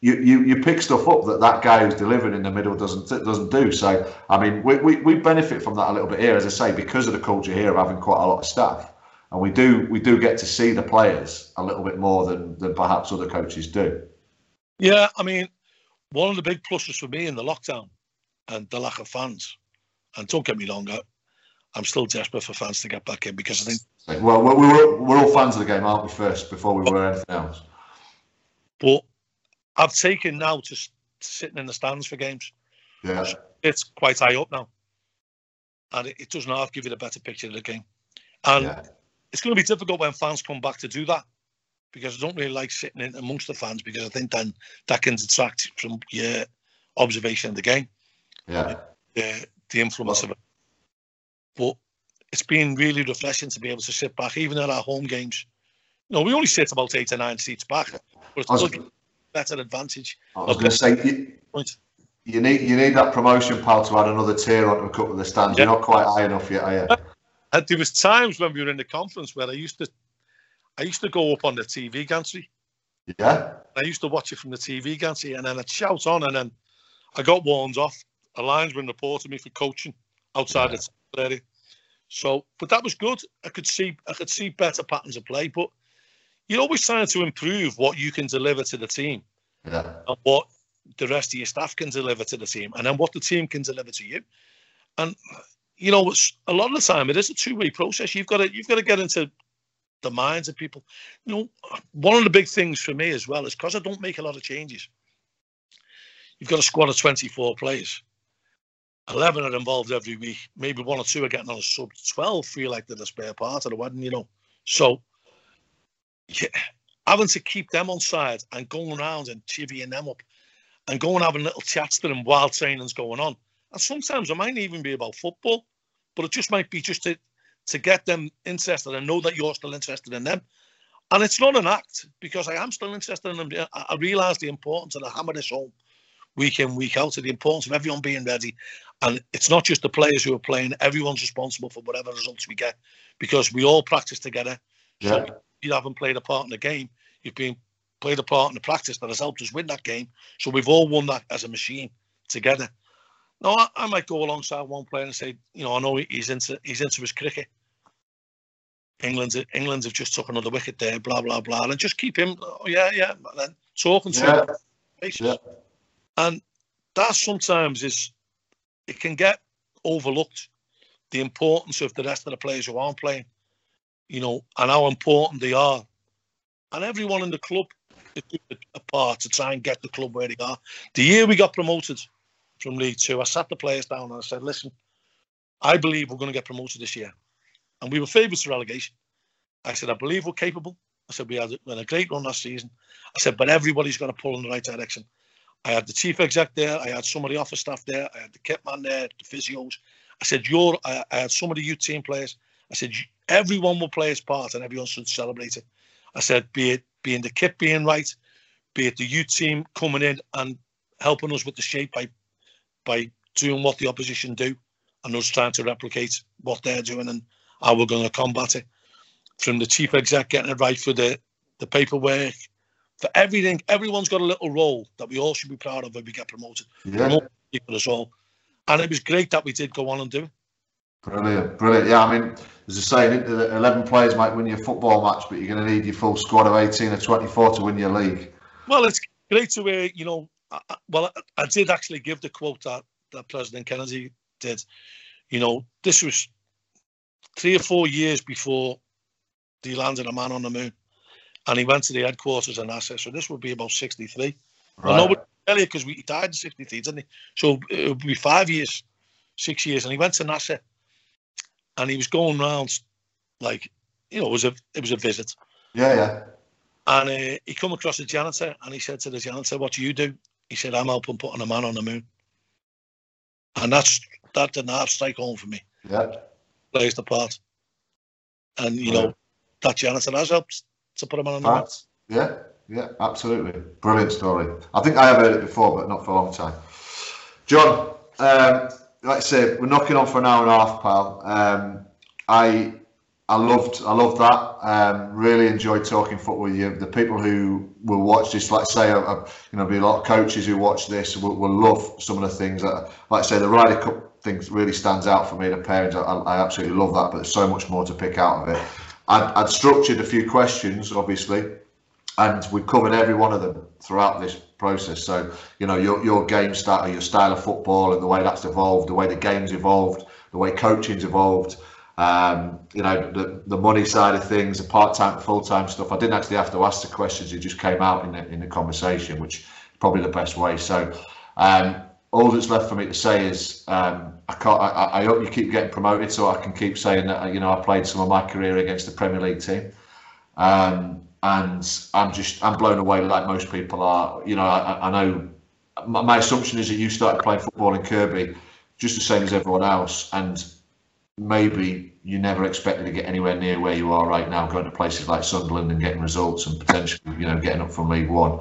You, you you pick stuff up that that guy who's delivering in the middle doesn't doesn't do. So I mean, we, we we benefit from that a little bit here, as I say, because of the culture here of having quite a lot of staff, and we do we do get to see the players a little bit more than than perhaps other coaches do. Yeah, I mean, one of the big pluses for me in the lockdown and the lack of fans, and don't get me wrong, I'm still desperate for fans to get back in because I think well we were we're all fans of the game, aren't we? First, before we were anything else, but. I've taken now to sitting in the stands for games. Yeah, it's quite high up now, and it, it does not give you the better picture of the game. And yeah. It's going to be difficult when fans come back to do that, because I don't really like sitting in amongst the fans, because I think then that can detract from your observation of the game. Yeah, the, the influence well. of it. But it's been really refreshing to be able to sit back, even at our home games. You know, we only sit about eight or nine seats back, but it's still. Better advantage. I was going to say you, you need you need that promotion, pal, to add another tier onto a couple of the stands. Yeah. You're not quite high enough yet, are you? And there was times when we were in the conference where I used to, I used to go up on the T V gantry. Yeah. I used to watch it from the T V gantry, and then I'd shout on, and then I got warned off. A linesman reported me for coaching outside yeah. the area. So, but that was good. I could see I could see better patterns of play, but. You're always trying to improve what you can deliver to the team yeah. and what the rest of your staff can deliver to the team, and then what the team can deliver to you. And, you know, it's, a lot of the time it is a two-way process. You've got to you've got to get into the minds of people. You know, one of the big things for me as well is because I don't make a lot of changes. You've got a squad of twenty-four players. eleven are involved every week. Maybe one or two are getting on a sub twelve, feel like they're the spare part of the wedding, you know. So... Yeah, having to keep them on side and going around and chivying them up and going having little chats to them while training's going on. And sometimes it might even be about football, but it just might be just to, to get them interested and know that you're still interested in them. And it's not an act, because I am still interested in them. I, I realise the importance, and I hammer this home week in, week out, to the importance of everyone being ready. And it's not just the players who are playing. Everyone's responsible for whatever results we get, because we all practice together. Yeah. So you haven't played a part in the game, you've been played a part in the practice that has helped us win that game, so we've all won that as a machine together. Now I, I might go alongside one player and say, you know, I know he's into he's into his cricket. England, England have just took another wicket there, blah blah blah, and just keep him, oh yeah yeah, and then talking to yeah. him, yeah. and that sometimes is it can get overlooked, the importance of the rest of the players who aren't playing. You know, and how important they are. And everyone in the club is doing a part to try and get the club where they are. The year we got promoted from League Two, I sat the players down and I said, listen, I believe we're going to get promoted this year. And we were favourites for relegation. I said, I believe we're capable. I said, we had a great run last season. I said, but everybody's going to pull in the right direction. I had the chief exec there. I had some of the office staff there. I had the kit man there, the physios. I said, you're, I, I had some of the youth team players. I said, everyone will play his part and everyone should celebrate it. I said, be it being the kit being right, be it the youth team coming in and helping us with the shape by by doing what the opposition do and us trying to replicate what they're doing and how we're going to combat it. From the chief exec getting it right for the, the paperwork, for everything. Everyone's got a little role that we all should be proud of when we get promoted. Yeah. For us all. And it was great that we did go on and do it. Brilliant, brilliant. Yeah, I mean, as I say, eleven players might win your football match, but you're going to need your full squad of eighteen or twenty-four to win your league. Well, it's great to hear, uh, you know, I, well, I did actually give the quote that, that President Kennedy did. You know, this was three or four years before he landed a man on the moon, and he went to the headquarters and I said, so this would be about sixty-three. Right. Nobody earlier, because he died in sixty-three, didn't he? So it would be five years, six years, and he went to NASA. And he was going round, like, you know, it was a it was a visit. Yeah, yeah. And uh, he come across a janitor, and he said to the janitor, "What do you do?" He said, "I'm helping putting a man on the moon." And that's that didn't half strike home for me. Yeah. Plays the part. And, you yeah. know, that janitor has helped to put him on the map. Yeah, yeah, absolutely. Brilliant story. I think I have heard it before, but not for a long time. John, um, like I say, we're knocking on for an hour and a half, pal. Um, I I loved I loved that. Um, really enjoyed talking football with you. The people who will watch this, like I say, a, a, you know, be a lot of coaches who watch this will, will love some of the things that, like I say, the Ryder Cup thing really stands out for me. The parents, I, I absolutely love that, but there's so much more to pick out of it. I'd, I'd structured a few questions, obviously, and we've covered every one of them throughout this process. So, you know, your your game style, your style of football, and the way that's evolved, the way the game's evolved, the way coaching's evolved. Um, you know, the the money side of things, the part time, full time stuff. I didn't actually have to ask the questions; it just came out in the in the conversation, which is probably the best way. So, um, all that's left for me to say is, um, I can't. I, I hope you keep getting promoted, so I can keep saying that. You know, I played some of my career against the Premier League team. Um, And I'm just, I'm blown away like most people are. You know, I, I know, my, my assumption is that you started playing football in Kirby just the same as everyone else. And maybe you never expected to get anywhere near where you are right now, going to places like Sunderland and getting results and potentially, you know, getting up from League One.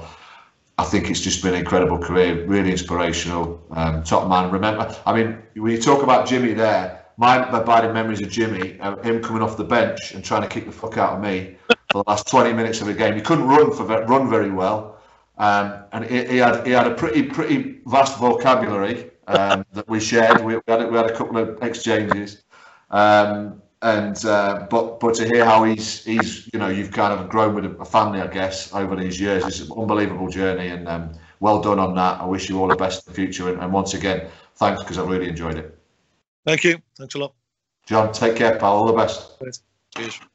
I think it's just been an incredible career, really inspirational, um, top man. Remember, I mean, when you talk about Jimmy there, my abiding memories of Jimmy, uh, him coming off the bench and trying to kick the fuck out of me for the last twenty minutes of a game. He couldn't run for run very well, um, and he, he had he had a pretty pretty vast vocabulary um, that we shared. We, we had we had a couple of exchanges, um, and uh, but but to hear how he's he's you know you've kind of grown with a family, I guess, over these years. It's an unbelievable journey, and um, well done on that. I wish you all the best in the future, and, and once again, thanks because I really enjoyed it. Thank you. Thanks a lot. John, take care, pal. All the best. Cheers.